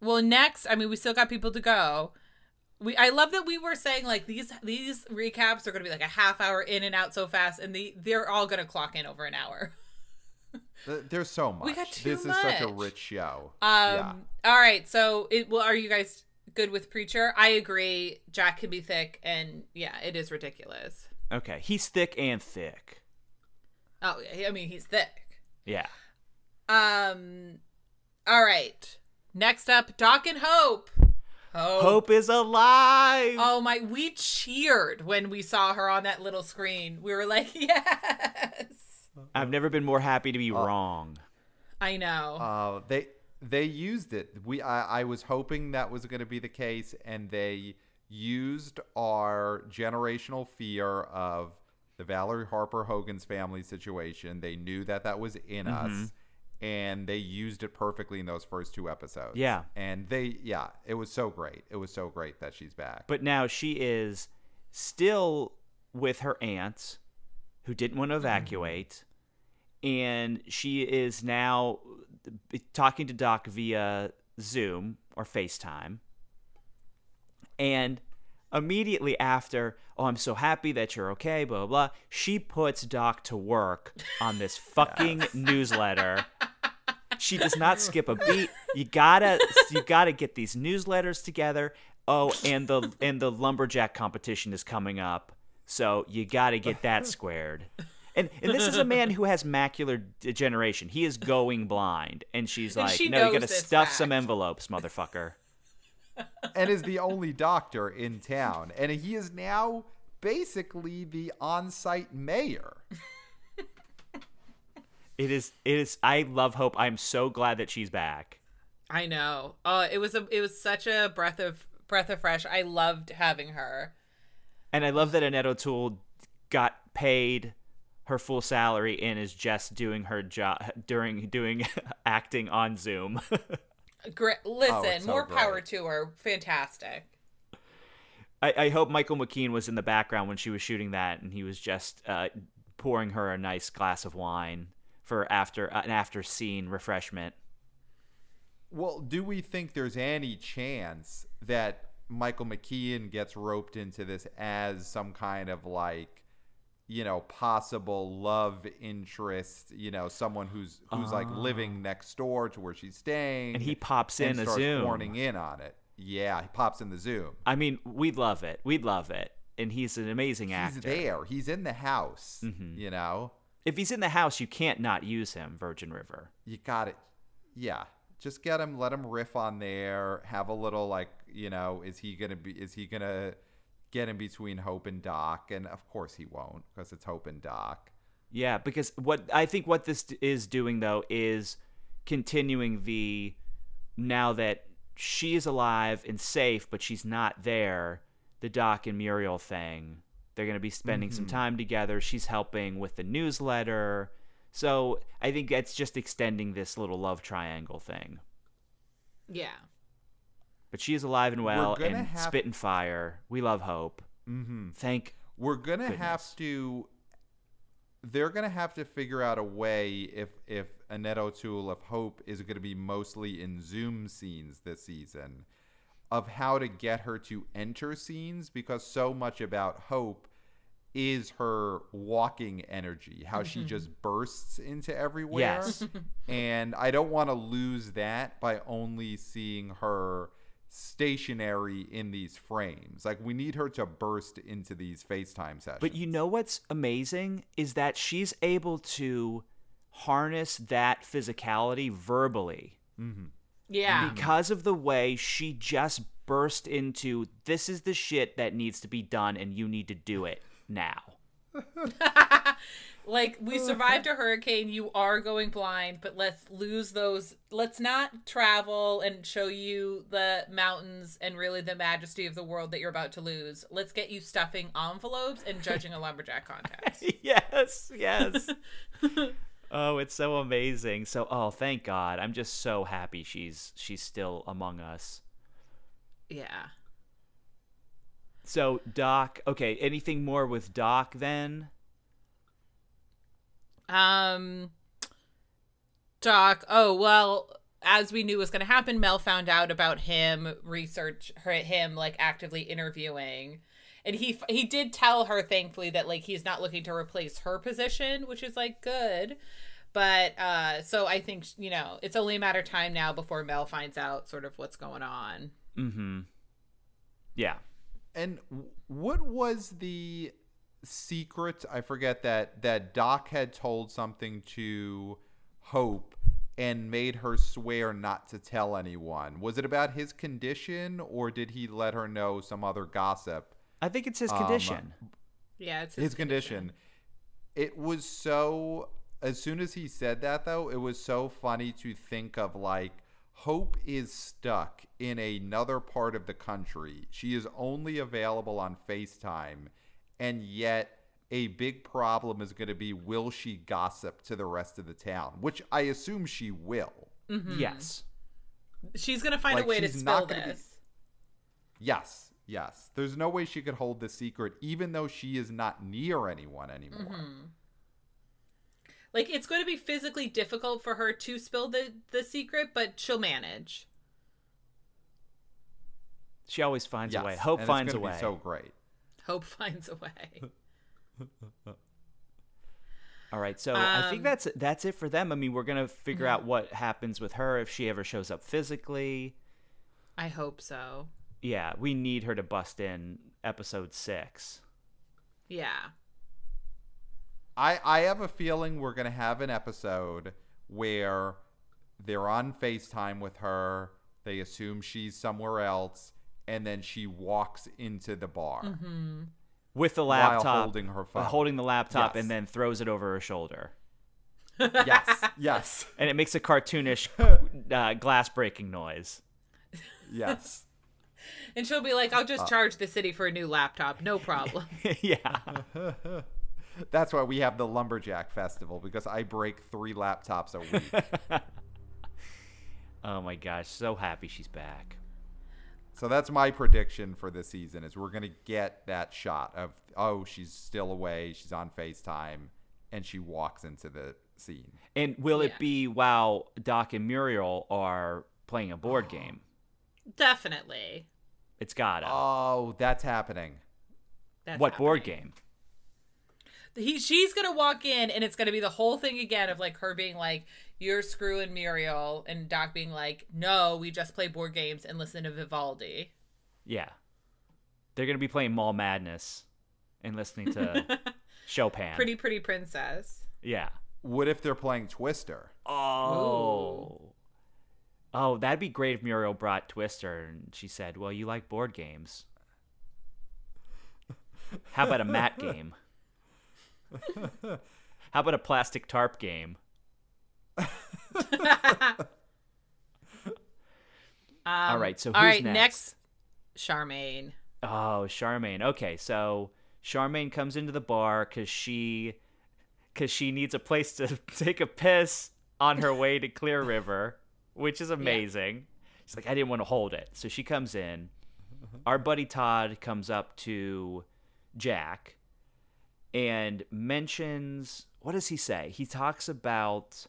Well, next, I mean, we still got people to go. We I love that we were saying, like, these these recaps are going to be like a half hour in and out so fast, and they, they're all going to clock in over an hour. There's so much. We got too this much. This is such a rich show. Um. Yeah. All right, so it, well, are you guys good with Preacher? I agree. Jack can be thick, and yeah, it is ridiculous. Okay, he's thick and thick. Oh, I mean, he's thick. Yeah. Um. All right. Next up, Doc and Hope. Hope. Hope is alive. Oh my! We cheered when we saw her on that little screen. We were like, yes. I've never been more happy to be uh, wrong. I know. Oh, uh, they they used it. We I, I was hoping that was going to be the case, and they used our generational fear of the Valerie Harper Hogan's Family situation. They knew that that was in mm-hmm. us. And they used it perfectly in those first two episodes. Yeah. And they, yeah, it was so great. It was so great that she's back. But now she is still with her aunt, who didn't want to evacuate. Mm-hmm. And she is now talking to Doc via Zoom or FaceTime. And immediately after, oh, I'm so happy that you're okay, blah, blah, blah, she puts Doc to work on this fucking yes. newsletter. She does not skip a beat. You gotta, you gotta get these newsletters together. Oh, and the and the lumberjack competition is coming up, so you gotta get that squared. And and this is a man who has macular degeneration. He is going blind, and she's like, and she no, you gotta stuff fact. some envelopes, motherfucker. And is the only doctor in town, and he is now basically the on-site mayor. It is. It is. I love Hope. I'm so glad that she's back. I know. Uh, it was a. It was such a breath of breath of fresh. I loved having her. And I love that Annette O'Toole got paid her full salary and is just doing her job during doing acting on Zoom. Great. Listen, oh, more so power to her. Fantastic. I, I hope Michael McKean was in the background when she was shooting that, and he was just uh, pouring her a nice glass of wine for after uh, an after scene refreshment. Well, do we think there's any chance that Michael McKean gets roped into this as some kind of, like, you know, possible love interest, you know, someone who's who's uh, like living next door to where she's staying, and he pops in a Zoom warning in on it. Yeah, he pops in the Zoom. I mean, we'd love it. We'd love it. And he's an amazing actor. He's there. He's in the house. Mm-hmm. You know, if he's in the house, you can't not use him. Virgin River. You got it. Yeah, just get him. Let him riff on there. Have a little, like, you know, is he gonna be? Is he gonna get in between Hope and Doc, and of course he won't because it's Hope and Doc. Yeah, because what I think what this is doing, though, is continuing the now that she is alive and safe, but she's not there, the Doc and Muriel thing. They're going to be spending mm-hmm. some time together. She's helping with the newsletter. So I think that's just extending this little love triangle thing. Yeah. But she is alive and well and have... spit and fire. We love Hope. Mm-hmm. Thank We're going to have to... They're going to have to figure out a way if, if Annette O'Toole of Hope is going to be mostly in Zoom scenes this season, of how to get her to enter scenes, because so much about Hope is her walking energy, how she just bursts into everywhere. Yes. And I don't want to lose that by only seeing her stationary in these frames. Like, we need her to burst into these FaceTime sessions. But you know what's amazing is that she's able to harness that physicality verbally. Mm-hmm. Yeah. Because of the way she just burst into, this is the shit that needs to be done and you need to do it now. Like, we survived a hurricane, you are going blind, but let's lose those, let's not travel and show you the mountains and really the majesty of the world that you're about to lose. Let's get you stuffing envelopes and judging a lumberjack contest. Yes, yes. Oh, it's so amazing. So, oh, thank God. I'm just so happy she's she's still among us. Yeah. So, Doc, okay, anything more with Doc then? Um, Doc, oh, well, as we knew was going to happen, Mel found out about him, research her, him, like, actively interviewing. And he he did tell her, thankfully, that, like, he's not looking to replace her position, which is, like, good. But, uh, so I think, you know, it's only a matter of time now before Mel finds out sort of what's going on. Mm-hmm. Yeah. And what was the secret? I forget that that Doc had told something to Hope and made her swear not to tell anyone. Was it about his condition, or did he let her know some other gossip? I think it's his condition. Um, yeah, it's his, his condition. condition. It was so, as soon as he said that, though, it was so funny to think of, like, Hope is stuck in another part of the country. She is only available on FaceTime, and yet a big problem is going to be, will she gossip to the rest of the town? Which I assume she will. Mm-hmm. Yes. She's going to find like, a way to spill this. Be... Yes, yes. There's no way she could hold the secret, even though she is not near anyone anymore. Mm-hmm. Like, it's going to be physically difficult for her to spill the, the secret, but she'll manage. She always finds yes, a way. Hope finds a way. It's going to be so great. Hope finds a way. All right, so um, I think that's that's it for them. I mean, we're going to figure mm-hmm. out what happens with her if she ever shows up physically. I hope so. Yeah, we need her to bust in episode six. Yeah. I, I have a feeling we're going to have an episode where they're on FaceTime with her, they assume she's somewhere else, and then she walks into the bar. Mm-hmm. With the laptop. While holding her phone. Holding the laptop yes. and then throws it over her shoulder. Yes, yes. And it makes a cartoonish uh, glass-breaking noise. Yes. And she'll be like, I'll just uh, charge the city for a new laptop, no problem. Yeah. That's why we have the Lumberjack Festival, because I break three laptops a week. Oh, my gosh. So happy she's back. So that's my prediction for this season, is we're going to get that shot of, oh, she's still away, she's on FaceTime, and she walks into the scene. And will yeah. it be while Doc and Muriel are playing a board oh. game? Definitely. It's gotta. Oh, that's happening. That's what happening. Board game? He, she's going to walk in, and it's going to be the whole thing again of, like, her being like, you're screwing Muriel, and Doc being like, no, we just play board games and listen to Vivaldi. Yeah. They're going to be playing Mall Madness and listening to Chopin. Pretty, Pretty Princess. Yeah. What if they're playing Twister? Oh. Ooh. Oh, that'd be great if Muriel brought Twister, and she said, well, you like board games. How about a mat game? How about a plastic tarp game? Um, all right, so who's all right, next? next? Charmaine. Oh, Charmaine. Okay, so Charmaine comes into the bar because she, because she needs a place to take a piss on her way to Clear River, which is amazing. Yeah. She's like, I didn't want to hold it. So she comes in. Our buddy Todd comes up to Jack and mentions, what does he say? He talks about...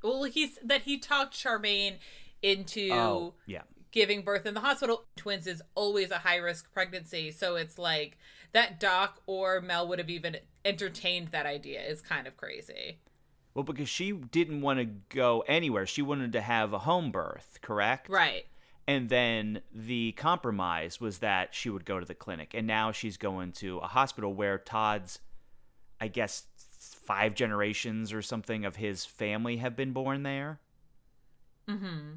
Well, he's that he talked Charmaine... into oh, yeah. giving birth in the hospital. Twins is always a high-risk pregnancy, so it's like that Doc or Mel would have even entertained that idea is kind of crazy. Well, because she didn't want to go anywhere. She wanted to have a home birth, correct? Right. And then the compromise was that she would go to the clinic, and now she's going to a hospital where Todd's, I guess, five generations or something of his family have been born there. Mm-hmm.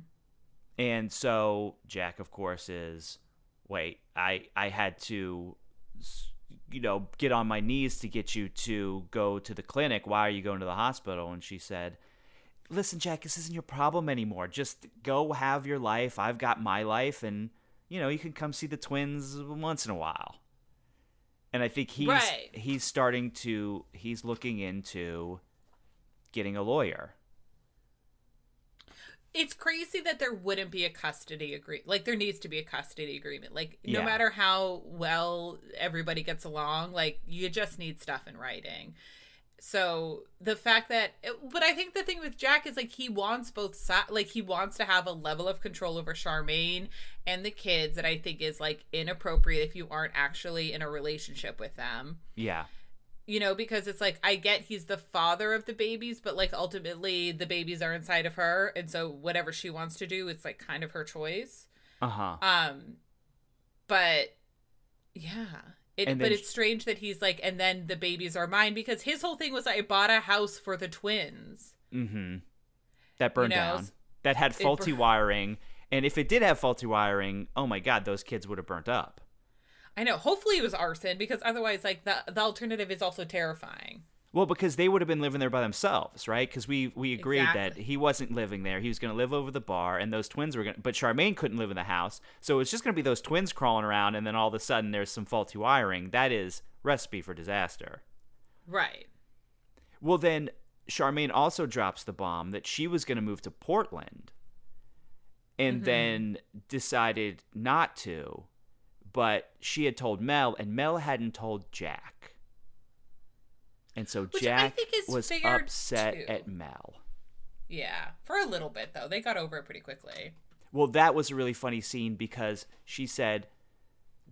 And so Jack, of course, is, wait, I, I had to, you know, get on my knees to get you to go to the clinic. Why are you going to the hospital? And she said, listen, Jack, this isn't your problem anymore. Just go have your life. I've got my life. And, you know, you can come see the twins once in a while. And I think he's right. he's starting to, he's looking into getting a lawyer. It's crazy that there wouldn't be a custody agreement. Like, there needs to be a custody agreement. Like, no yeah. matter how well everybody gets along, like, you just need stuff in writing. So the fact that... But I think the thing with Jack is, like, he wants both sides. Like, he wants to have a level of control over Charmaine and the kids that I think is, like, inappropriate if you aren't actually in a relationship with them. Yeah. You know, because it's like, I get he's the father of the babies, but, like, ultimately the babies are inside of her. And so whatever she wants to do, it's, like, kind of her choice. Uh-huh. Um, but, yeah. It, but she- it's strange that he's like, and then the babies are mine. Because his whole thing was, I bought a house for the twins. Mm-hmm. That burned you know? down. That had faulty bur- wiring. And if it did have faulty wiring, oh, my God, those kids would have burnt up. I know. Hopefully it was arson, because otherwise, like, the the alternative is also terrifying. Well, because they would have been living there by themselves, right? Because we, we agreed exactly. that he wasn't living there. He was going to live over the bar, and those twins were going to... But Charmaine couldn't live in the house, so it's just going to be those twins crawling around, and then all of a sudden there's some faulty wiring. That is recipe for disaster. Right. Well, then Charmaine also drops the bomb that she was going to move to Portland and mm-hmm. then decided not to. But she had told Mel, and Mel hadn't told Jack. And so Which Jack was upset too. at Mel. Yeah, for a little bit, though. They got over it pretty quickly. Well, that was a really funny scene because she said,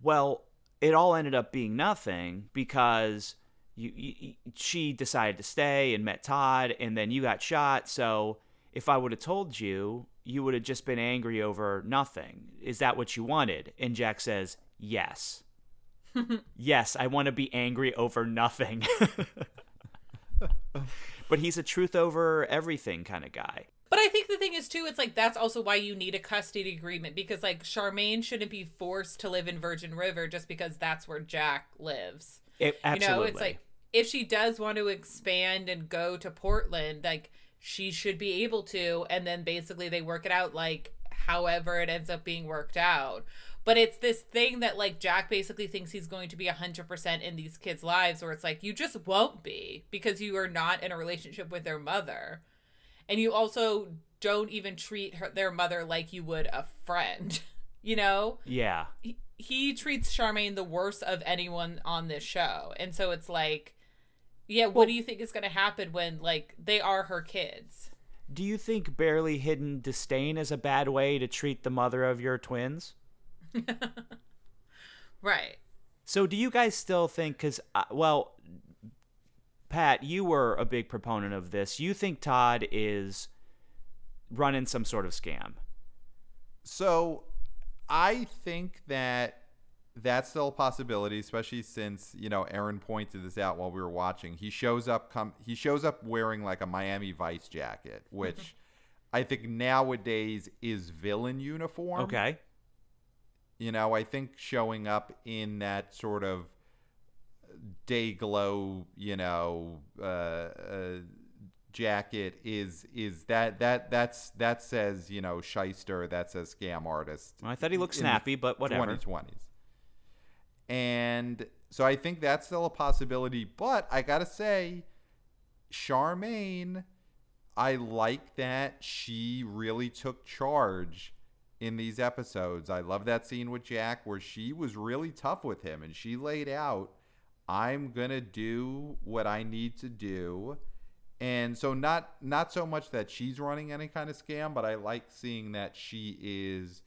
well, it all ended up being nothing because you, you, she decided to stay and met Todd, and then you got shot. So if I would have told you, you would have just been angry over nothing. Is that what you wanted? And Jack says... Yes. Yes, I want to be angry over nothing. But he's a truth over everything kind of guy. But I think the thing is, too, it's like that's also why you need a custody agreement, because, like, Charmaine shouldn't be forced to live in Virgin River just because that's where Jack lives. It, absolutely. You know, it's like if she does want to expand and go to Portland, like, she should be able to. And then basically they work it out, like, however it ends up being worked out. But it's this thing that, like, Jack basically thinks he's going to be one hundred percent in these kids' lives, where it's like, you just won't be because you are not in a relationship with their mother. And you also don't even treat her, their mother like you would a friend, you know? Yeah. He, he treats Charmaine the worst of anyone on this show. And so it's like, yeah, well, what do you think is going to happen when, like, they are her kids? Do you think barely hidden disdain is a bad way to treat the mother of your twins? Right. So do you guys still think, because, uh, well, Pat, you were a big proponent of this. You think Todd is running some sort of scam. So I think that that's still a possibility, especially since, you know, Aaron pointed this out while we were watching. He shows up come he shows up wearing like a Miami Vice jacket, which mm-hmm. I think nowadays is villain uniform. Okay. You know, I think showing up in that sort of day glow, you know, uh, uh, jacket is is that that that's that says, you know, shyster, that says scam artist. Well, I thought he looked snappy, but whatever. twenty twenties. And so I think that's still a possibility. But I gotta say, Charmaine, I like that she really took charge in these episodes. I love that scene with Jack where she was really tough with him and she laid out, I'm gonna do what I need to do. And so not not so much that she's running any kind of scam, but I like seeing that she is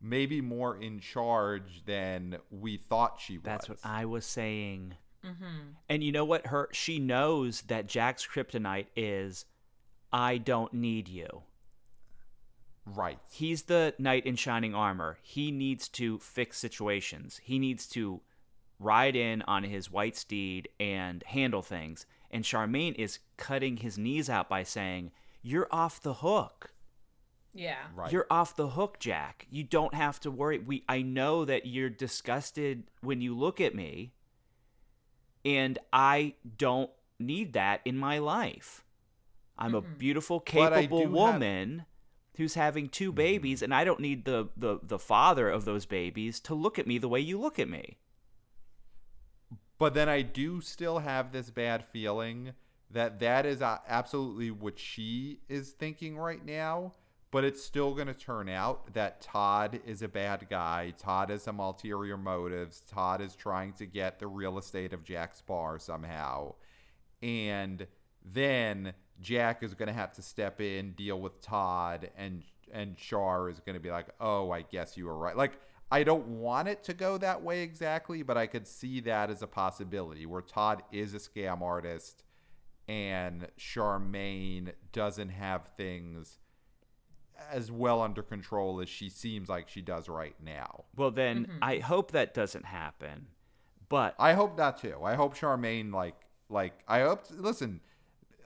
maybe more in charge than we thought she was. That's what I was saying. Mm-hmm. And you know what? Her she knows that Jack's kryptonite is, I don't need you. Right. He's the knight in shining armor. He needs to fix situations. He needs to ride in on his white steed and handle things. And Charmaine is cutting his knees out by saying, you're off the hook. Yeah. Right. You're off the hook, Jack. You don't have to worry. We I know that you're disgusted when you look at me, and I don't need that in my life. I'm mm-hmm. a beautiful, capable woman have... who's having two babies, mm-hmm. and I don't need the, the, the father of those babies to look at me the way you look at me. But then I do still have this bad feeling that that is absolutely what she is thinking right now. But it's still going to turn out that Todd is a bad guy. Todd has some ulterior motives. Todd is trying to get the real estate of Jack's bar somehow. And then Jack is going to have to step in, deal with Todd, and and Char is going to be like, oh, I guess you were right. Like, I don't want it to go that way exactly, but I could see that as a possibility where Todd is a scam artist and Charmaine doesn't have things as well under control as she seems like she does right now. Well, then mm-hmm. I hope that doesn't happen, but I hope not too. I hope Charmaine like, like I hope, listen,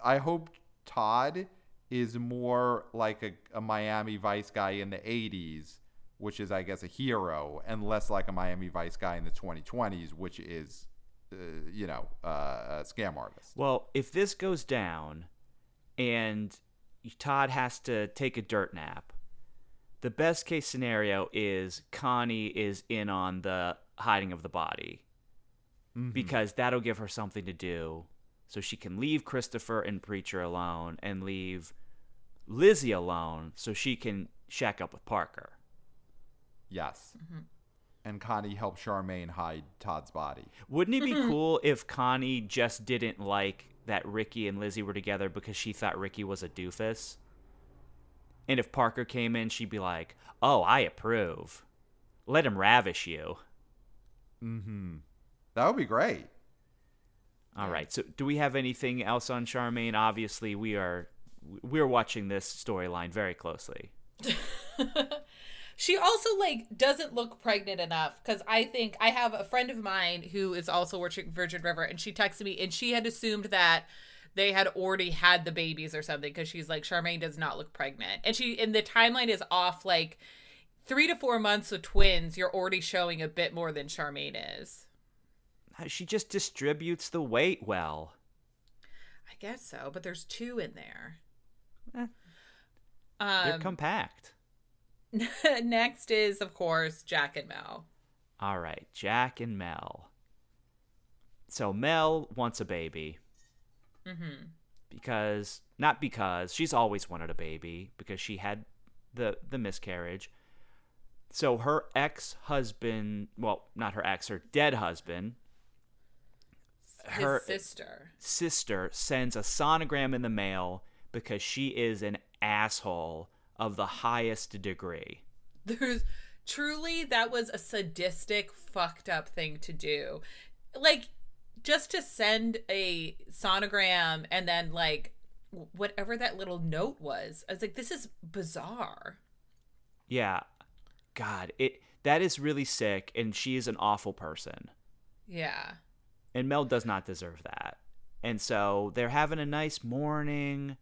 I hope Todd is more like a, a Miami Vice guy in the eighties, which is, I guess, a hero, and less like a Miami Vice guy in the twenty twenties, which is, uh, you know, uh, a scam artist. Well, if this goes down and Todd has to take a dirt nap, the best case scenario is Connie is in on the hiding of the body, mm-hmm. because that'll give her something to do so she can leave Christopher and Preacher alone and leave Lizzie alone so she can shack up with Parker. Yes. Mm-hmm. And Connie helped Charmaine hide Todd's body. Wouldn't it be mm-hmm. cool if Connie just didn't like that Ricky and Lizzie were together because she thought Ricky was a doofus? And if Parker came in, she'd be like, oh, I approve. Let him ravish you. Mm-hmm. That would be great. All yeah. right. So do we have anything else on Charmaine? Obviously, we are we're watching this storyline very closely. She also, like, doesn't look pregnant enough, because I think I have a friend of mine who is also watching Virgin River, and she texted me, and she had assumed that they had already had the babies or something, because she's like, Charmaine does not look pregnant. And she, and the timeline is off, like, three to four months with twins, you're already showing a bit more than Charmaine is. She just distributes the weight well. I guess so, but there's two in there. Eh, they're um, compact. Next is, of course, Jack and Mel. All right, Jack and Mel. So Mel wants a baby. Mm-hmm. Because, not because, she's always wanted a baby because she had the, the miscarriage. So her ex-husband, well, not her ex, her dead husband. His her sister. Sister sends a sonogram in the mail because she is an asshole of the highest degree. There's truly, that was a sadistic, fucked up thing to do. Like, just to send a sonogram and then, like, whatever that little note was. I was like, this is bizarre. Yeah. God, it that is really sick, and she is an awful person. Yeah. And Mel does not deserve that. And so they're having a nice morning.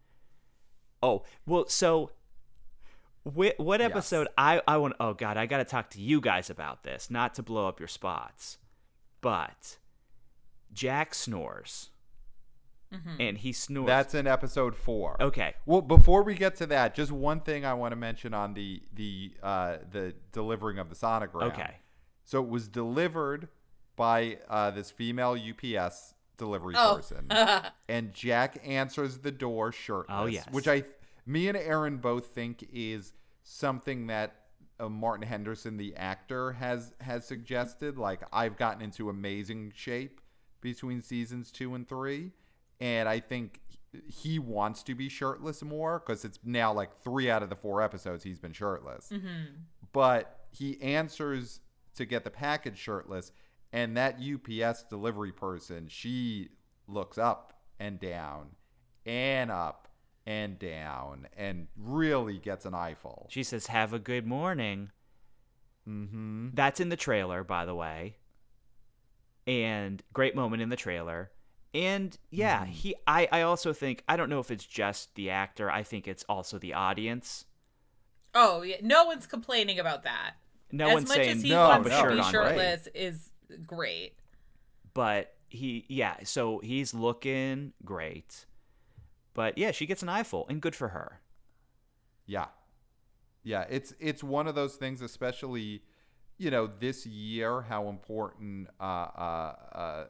Oh, well, so... What, what episode yes. I, I want oh God, I gotta talk to you guys about this, not to blow up your spots, but Jack snores. Mm-hmm. And he snores. That's in episode four. Okay. Well, before we get to that, just one thing I want to mention on the the uh, the delivering of the sonogram. Okay. So it was delivered by uh, this female U P S delivery oh. person, and Jack answers the door shirtless. Oh yes. Which I, me and Aaron both think is something that uh, Martin Henderson, the actor, has has suggested. Like, I've gotten into amazing shape between seasons two and three. And I think he wants to be shirtless more because it's now like three out of the four episodes he's been shirtless. Mm-hmm. But he answers to get the package shirtless, and that U P S delivery person, she looks up and down and up and down and really gets an eyeful. She says, "Have a good morning." Mm-hmm. That's in the trailer, by the way. And great moment in the trailer. And yeah, he. I, I also think, I don't know if it's just the actor. I think it's also the audience. Oh, yeah. No one's complaining about that. No one's saying, as much as he wants to be shirtless is great. But he, yeah, so he's looking great. But yeah, she gets an eyeful, and good for her. Yeah. Yeah, it's it's one of those things, especially, you know, this year, how important, uh, uh, uh,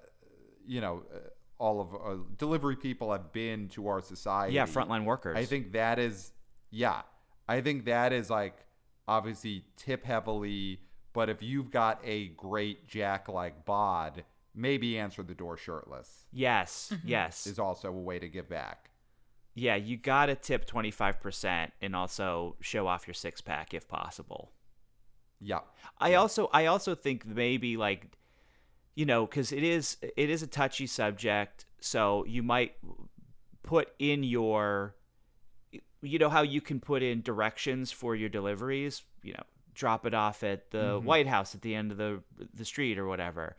you know... Uh, all of uh, delivery people have been to our society. Yeah, frontline workers. I think that is, yeah. I think that is, like, obviously tip heavily, but if you've got a great Jack-like bod, maybe answer the door shirtless. Yes, mm-hmm. yes. Is also a way to give back. Yeah, you got to tip twenty-five percent and also show off your six-pack if possible. Yeah. I yeah. also I also think maybe, like, you know, because it is it is a touchy subject, so you might put in your, you know, how you can put in directions for your deliveries. You know, drop it off at the mm-hmm. White House at the end of the the street or whatever.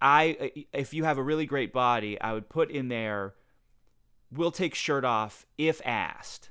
I if you have a really great body, I would put in there, "We'll take shirt off if asked."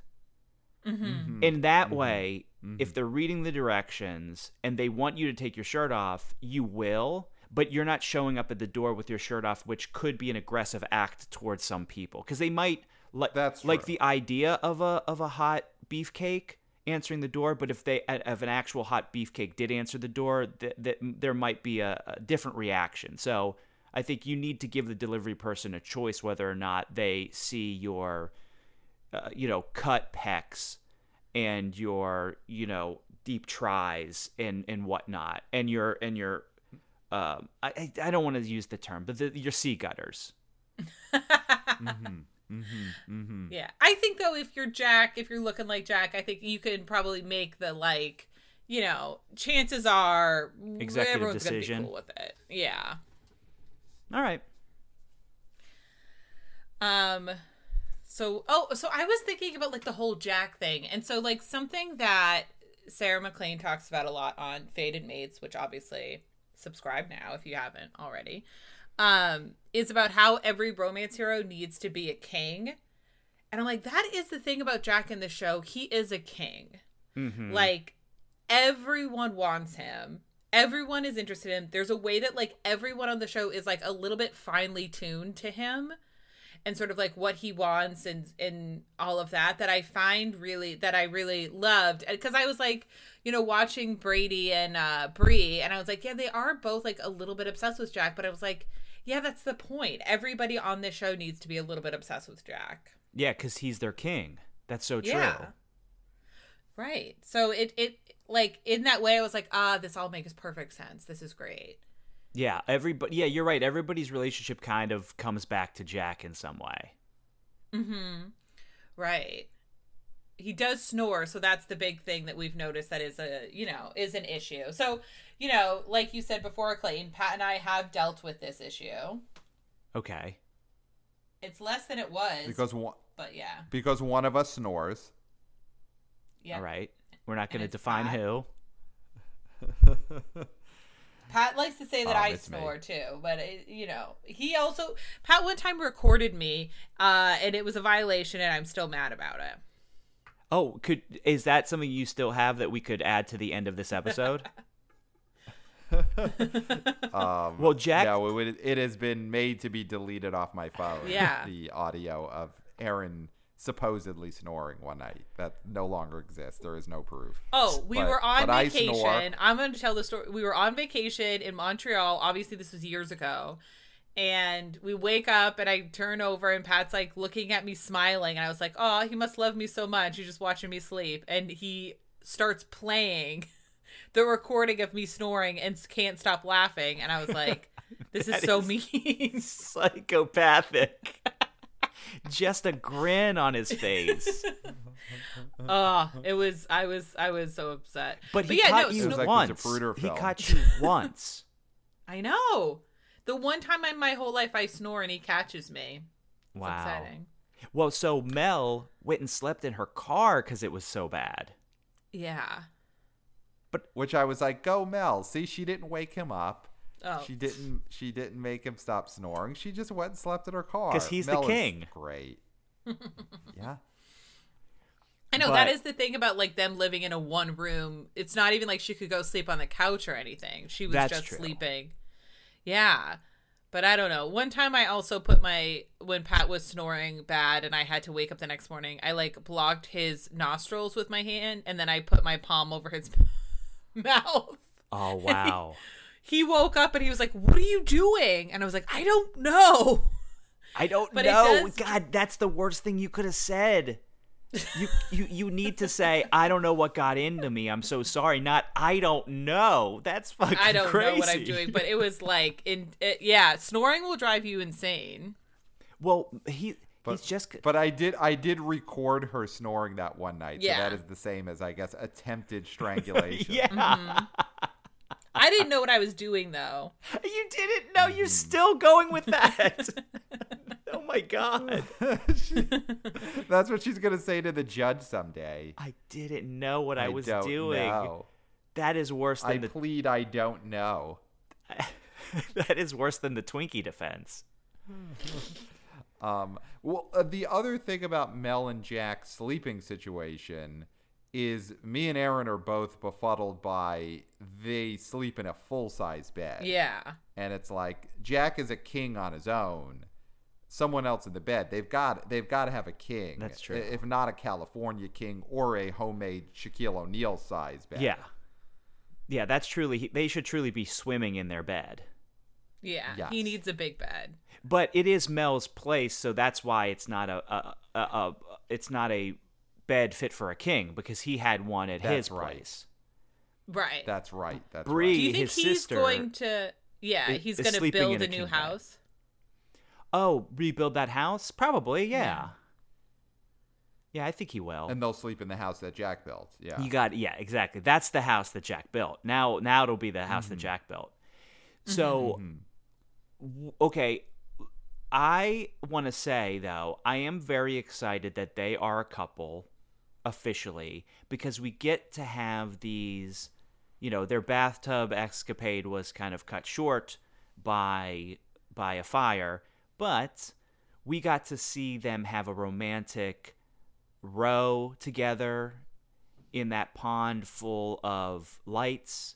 Mm-hmm. Mm-hmm. And that mm-hmm. way, mm-hmm. if they're reading the directions and they want you to take your shirt off, you will. But you're not showing up at the door with your shirt off, which could be an aggressive act towards some people. Because they might li- That's like true. The idea of a of a hot beefcake answering the door, but if they of an actual hot beefcake did answer the door, th- th- there might be a, a different reaction. So I think you need to give the delivery person a choice whether or not they see your, uh, you know, cut pecs and your, you know, deep tries and, and whatnot, and your and your. Um, I I don't want to use the term, but the, your sea gutters. mm-hmm, mm-hmm, mm-hmm. Yeah, I think though, if you're Jack, if you're looking like Jack, I think you can probably make the, like, you know, chances are executive everyone's decision. Gonna be cool with it. Yeah. All right. Um, so oh, so I was thinking about, like, the whole Jack thing, and so, like, something that Sarah McLean talks about a lot on Faded Maids, which obviously. Subscribe now if you haven't already, um, is about how every romance hero needs to be a king. And I'm like, that is the thing about Jack in the show. He is a king. Mm-hmm. Like, everyone wants him. Everyone is interested in him. There's a way that, like, everyone on the show is, like, a little bit finely tuned to him and sort of, like, what he wants and, and all of that, that I find really, that I really loved. Because I was, like, you know, watching Brady and uh, Bree, and I was like, yeah, they are both, like, a little bit obsessed with Jack. But I was like, yeah, that's the point. Everybody on this show needs to be a little bit obsessed with Jack. Yeah, because he's their king. That's so true. Yeah. Right. So it, it, like, in that way, I was like, ah, this all makes perfect sense. This is great. Yeah, everybody. Yeah, you're right. Everybody's relationship kind of comes back to Jack in some way. Mm-hmm. Right. He does snore, so that's the big thing that we've noticed that is a, you know, is an issue. So, you know, like you said before, Clayton, Pat and I have dealt with this issue. Okay. It's less than it was. Because one, but yeah. Because one of us snores. Yeah. All right. We're not going to define Pat. Who. Pat likes to say that um, I snore me. Too, but it, you know, he also, Pat one time recorded me uh, and it was a violation and I'm still mad about it. Oh, could, is that something you still have that we could add to the end of this episode? Um, well, Jack. No, it, would, it has been made to be deleted off my phone. Yeah. The audio of Aaron supposedly snoring one night that no longer exists. There is no proof. Oh, we but, were on vacation. I'm going to tell the story. We were on vacation in Montreal. Obviously, this was years ago. And we wake up and I turn over and Pat's like looking at me smiling. And I was like, oh, he must love me so much. He's just watching me sleep. And he starts playing the recording of me snoring and can't stop laughing. And I was like, this is so is mean. Psychopathic. Just a grin on his face. Oh, it was, I was, I was so upset. But he but yeah, caught no, you sno- like once. He caught you once. I know. The one time in my whole life I snore and he catches me. It's wow. Exciting. Well, so Mel went and slept in her car because it was so bad. Yeah. But which I was like, go Mel. See, she didn't wake him up. Oh. She didn't. She didn't make him stop snoring. She just went and slept in her car. Because he's Mel the king. Is great. Yeah. I know, but that is the thing about like them living in a one room. It's not even like she could go sleep on the couch or anything. She was that's just true. Sleeping. Yeah, but I don't know. One time I also put my, when Pat was snoring bad and I had to wake up the next morning, I like blocked his nostrils with my hand and then I put my palm over his mouth. Oh, wow. He, he woke up and he was like, what are you doing? And I was like, I don't know. I don't but know. Does... God, that's the worst thing you could have said. You, you you need to say, I don't know what got into me. I'm so sorry. Not, I don't know. That's fucking crazy. I don't crazy. know what I'm doing, but it was like, in it, yeah, snoring will drive you insane. Well, he but, he's just. But I did I did record her snoring that one night. Yeah. So that is the same as, I guess, attempted strangulation. Yeah. Mm-hmm. I didn't know what I was doing, though. You didn't know. You're still going with that. Oh, my God. she, that's what she's going to say to the judge someday. I didn't know what I, I was doing. Know. That is worse than I the... I plead I don't know. That is worse than the Twinkie defense. um. Well, uh, the other thing about Mel and Jack's sleeping situation is me and Aaron are both befuddled by they sleep in a full-size bed. Yeah. And it's like Jack is a king on his own. Someone else in the bed. They've got they've got to have a king. That's true. If not a California king or a homemade Shaquille O'Neal size bed. Yeah. Yeah, that's truly they should truly be swimming in their bed. Yeah. Yes. He needs a big bed. But it is Mel's place, so that's why it's not a, a, a, a it's not a bed fit for a king because he had one at that's his right. place. Right. That's right. That's Bree, right. Do you think his he's sister going to Yeah, is, he's going to build a, a new house? Bed. Oh, rebuild that house? Probably, yeah. yeah. Yeah, I think he will. And they'll sleep in the house that Jack built. Yeah. You got yeah, exactly. That's the house that Jack built. Now now it'll be the house mm-hmm. that Jack built. So mm-hmm. okay, I want to say though, I am very excited that they are a couple officially because we get to have these, you know, their bathtub escapade was kind of cut short by by a fire. But we got to see them have a romantic row together in that pond full of lights.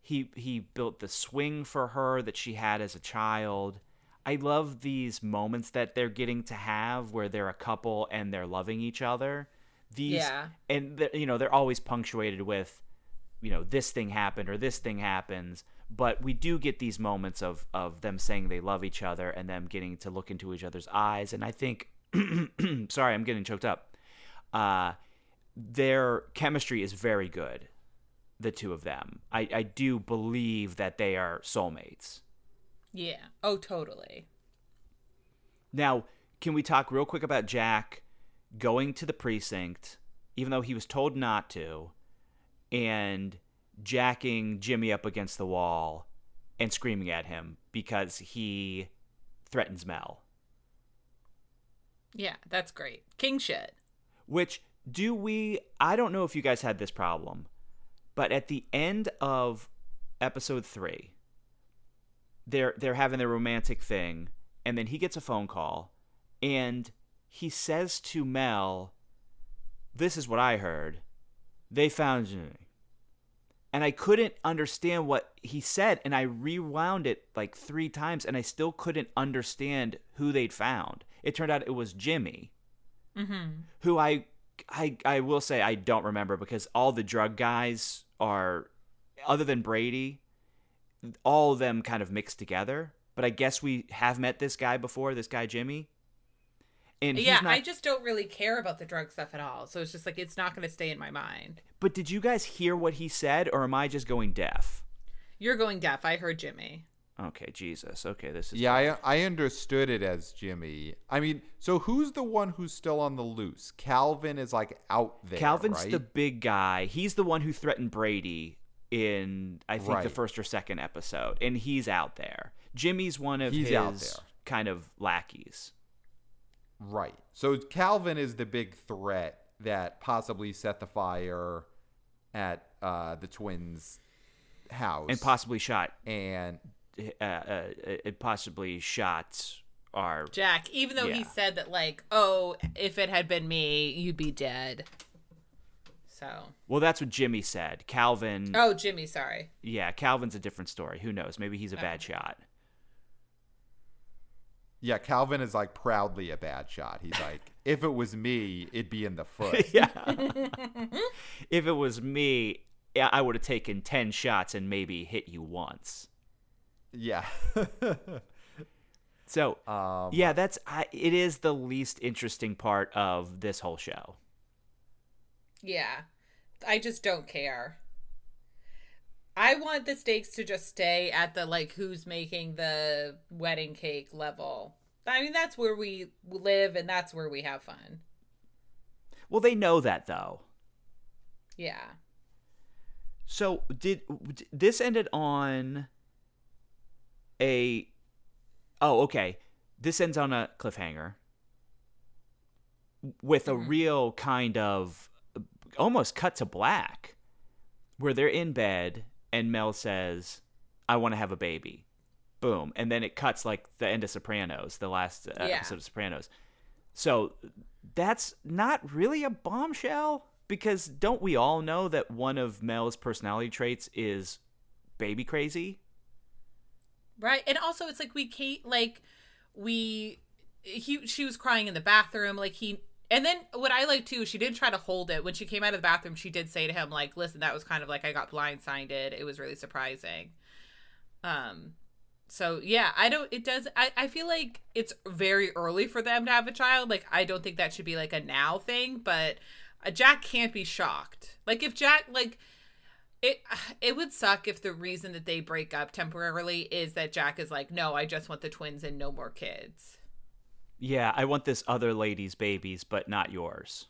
He he built the swing for her that she had as a child. I love these moments that they're getting to have where they're a couple and they're loving each other. These yeah. and you know they're always punctuated with you know this thing happened or this thing happens. But we do get these moments of, of them saying they love each other and them getting to look into each other's eyes. And I think, sorry, I'm getting choked up. Uh, their chemistry is very good, the two of them. I, I do believe that they are soulmates. Yeah. Oh, totally. Now, can we talk real quick about Jack going to the precinct, even though he was told not to, and jacking Jimmy up against the wall and screaming at him because he threatens Mel. Yeah, that's great. King shit. Which do we, I don't know if you guys had this problem, but at the end of episode three, they're, they're having their romantic thing and then he gets a phone call and he says to Mel, this is what I heard. They found Jimmy. and I couldn't understand what he said, and I rewound it like three times, and I still couldn't understand who they'd found. It turned out it was Jimmy, mm-hmm. who I, I, I will say I don't remember, because all the drug guys are, other than Brady, all of them kind of mixed together. But I guess we have met this guy before, this guy Jimmy. And yeah, he's not... I just don't really care about the drug stuff at all. So it's just like, it's not going to stay in my mind. But did you guys hear what he said, or am I just going deaf? You're going deaf. I heard Jimmy. Okay, Jesus. Okay, this is... Yeah, I, I understood it as Jimmy. I mean, so who's the one who's still on the loose? Calvin is, like, out there, Calvin's right? The big guy. He's the one who threatened Brady in, I think, right. the first or second episode. And he's out there. Jimmy's one of he's his kind of lackeys. Right. So Calvin is the big threat that possibly set the fire at uh, the twins' house. And possibly shot. And... Uh, uh, it possibly shot our Jack, even though yeah. he said that, like, oh, if it had been me, you'd be dead. So, well, that's what Jimmy said. Calvin. Oh, Jimmy. Sorry. Yeah. Calvin's a different story. Who knows? Maybe he's a oh. bad shot. Yeah. Calvin is like proudly a bad shot. He's like, if it was me, it'd be in the foot. yeah. If it was me, I would have taken ten shots and maybe hit you once. Yeah. so, um, yeah, that's I, it is the least interesting part of this whole show. Yeah. I just don't care. I want the stakes to just stay at the, like, who's making the wedding cake level. I mean, that's where we live and that's where we have fun. Well, they know that, though. Yeah. So, did this ended on... A, oh, okay. This ends on a cliffhanger with a real kind of almost cut to black where they're in bed and Mel says, I want to have a baby. Boom. And then it cuts like the end of Sopranos, the last uh, yeah. episode of Sopranos. So that's not really a bombshell, because don't we all know that one of Mel's personality traits is baby crazy? Right. And also it's like we Kate like we he she was crying in the bathroom, like he and then what I like too, she didn't try to hold it. When she came out of the bathroom, she did say to him, like, listen, that was kind of like I got blindsided. It was really surprising. Um so yeah, I don't it does I, I feel like it's very early for them to have a child. Like, I don't think that should be like a now thing, but Jack can't be shocked. Like if Jack like It it would suck if the reason that they break up temporarily is that Jack is like, no, I just want the twins and no more kids. Yeah, I want this other lady's babies, but not yours.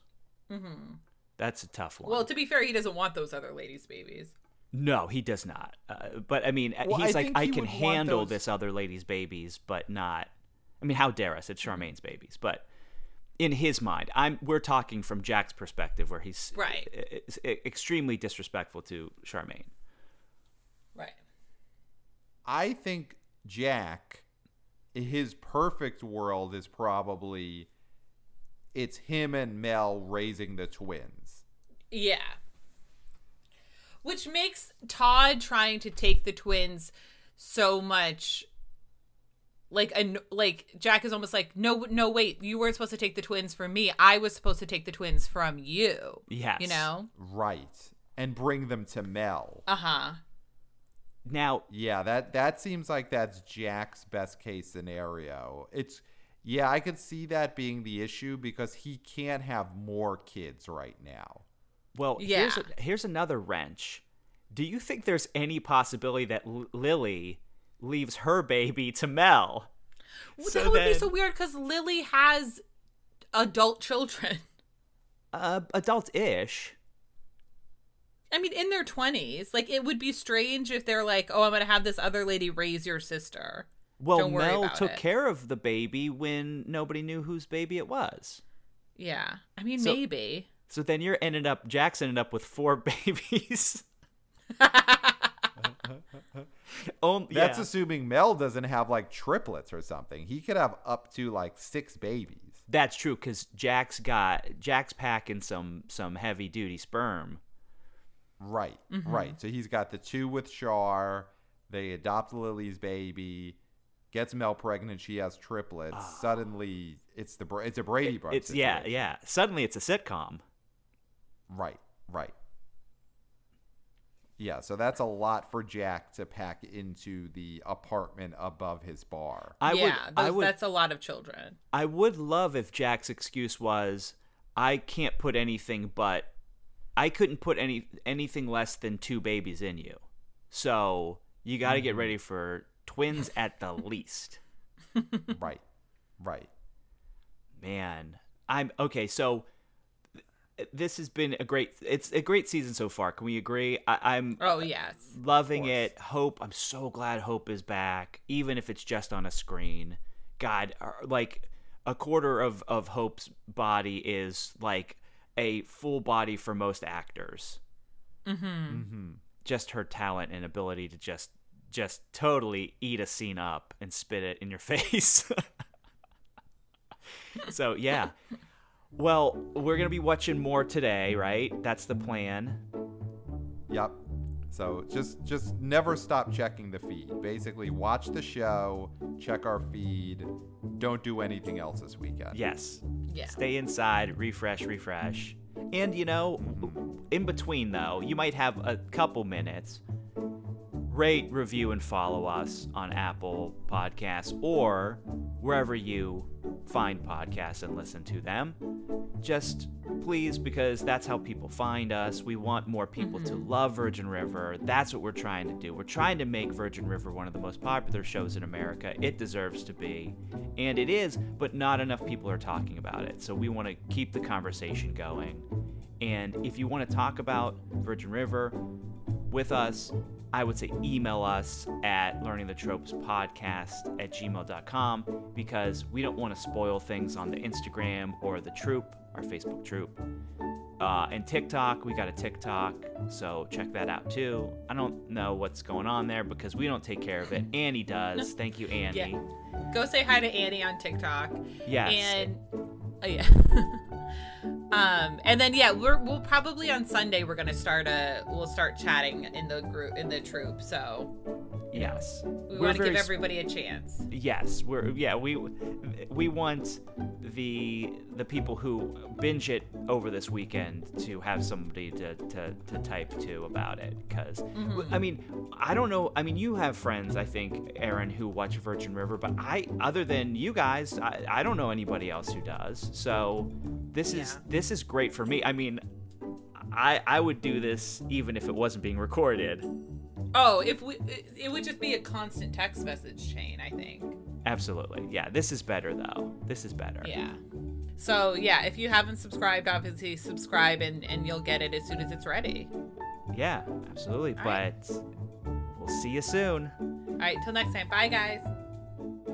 Mm-hmm. That's a tough one. Well, to be fair, he doesn't want those other ladies' babies. No, he does not. Uh, but, I mean, well, he's I like, I he can handle those... this other lady's babies, but not... I mean, how dare us? It's Charmaine's babies, but... In his mind, I'm. We're talking from Jack's perspective, where he's right. extremely disrespectful to Charmaine. Right. I think Jack, his perfect world is probably it's him and Mel raising the twins. Yeah. Which makes Todd trying to take the twins so much. Like, and like Jack is almost like, no, no, wait, you weren't supposed to take the twins from me. I was supposed to take the twins from you. Yes. You know? Right. And bring them to Mel. Uh-huh. Now. Yeah, that, that seems like that's Jack's best case scenario. It's, yeah, I could see that being the issue because he can't have more kids right now. Well, yeah. here's, a, here's another wrench. Do you think there's any possibility that L- Lily... leaves her baby to Mel? Well, so that would then, be so weird because Lily has adult children. Uh, adult-ish. I mean, in their twenties. Like, it would be strange if they're like, oh, I'm going to have this other lady raise your sister. Well, Don't worry Mel about took it. care of the baby when nobody knew whose baby it was. Yeah. I mean, so, maybe. So then you're ended up, Jack's ended up with four babies. Oh, that's yeah. assuming Mel doesn't have like triplets or something. He could have up to like six babies. That's true, because Jack's got Jack's packing some some heavy duty sperm. Right, mm-hmm. right. So he's got the two with Char. They adopt Lily's baby, gets Mel pregnant. She has triplets. Oh. Suddenly, it's the it's a Brady Bunch. It's situation. yeah, yeah. Suddenly, it's a sitcom. Right, right. Yeah, so that's a lot for Jack to pack into the apartment above his bar. I yeah, would, those, I would, that's a lot of children. I would love if Jack's excuse was, I can't put anything but, I couldn't put any anything less than two babies in you. So you got to mm-hmm. get ready for twins at the least. Right, right. Man, I'm, okay, so... This has been a great. It's a great season so far. Can we agree? I, I'm. Oh yes. Loving it. Hope. I'm so glad Hope is back, even if it's just on a screen. God, like a quarter of, of Hope's body is like a full body for most actors. Mm-hmm. Mm-hmm. Just her talent and ability to just just totally eat a scene up and spit it in your face. So yeah. Well, we're going to be watching more today, right? That's the plan. Yep. So just just never stop checking the feed. Basically, watch the show, check our feed. Don't do anything else this weekend. Yes. Yeah. Stay inside, refresh, refresh. And, you know, in between, though, you might have a couple minutes. Rate, review, and follow us on Apple Podcasts or wherever you find podcasts and listen to them. Just please, because that's how people find us. We want more people mm-hmm. to love Virgin River. That's what we're trying to do. We're trying to make Virgin River one of the most popular shows in America. It deserves to be, and it is, but not enough people are talking about it. So we want to keep the conversation going. And if you want to talk about Virgin River with us, I would say email us at learning the tropes podcast at gmail dot com, because we don't want to spoil things on the Instagram or the troop, our Facebook troop. Uh, and TikTok, we got a TikTok, so check that out too. I don't know what's going on there because we don't take care of it. Annie does. Thank you, Annie. Yeah. Go say hi to Annie on TikTok. Yes. And, oh, yeah. Um, and then, yeah, we're, we'll probably on Sunday, we're going to start a, we'll start chatting in the group, in the troop. So yes, know, we want to give everybody a chance. Yes. We're, yeah, we, we want the, the people who binge it over this weekend to have somebody to, to, to type to about it. Cause mm-hmm. I mean, I don't know. I mean, you have friends, I think, Aaron, who watch Virgin River, but I, other than you guys, I, I don't know anybody else who does. So this yeah. is, this This is great for me. I mean, I I would do this even if it wasn't being recorded. Oh, if we it would just be a constant text message chain, I think. Absolutely. Yeah, this is better though. This is better. Yeah. So, yeah, if you haven't subscribed, obviously subscribe and and you'll get it as soon as it's ready. Yeah, absolutely. All but right. We'll see you soon. All right, till next time. Bye, guys.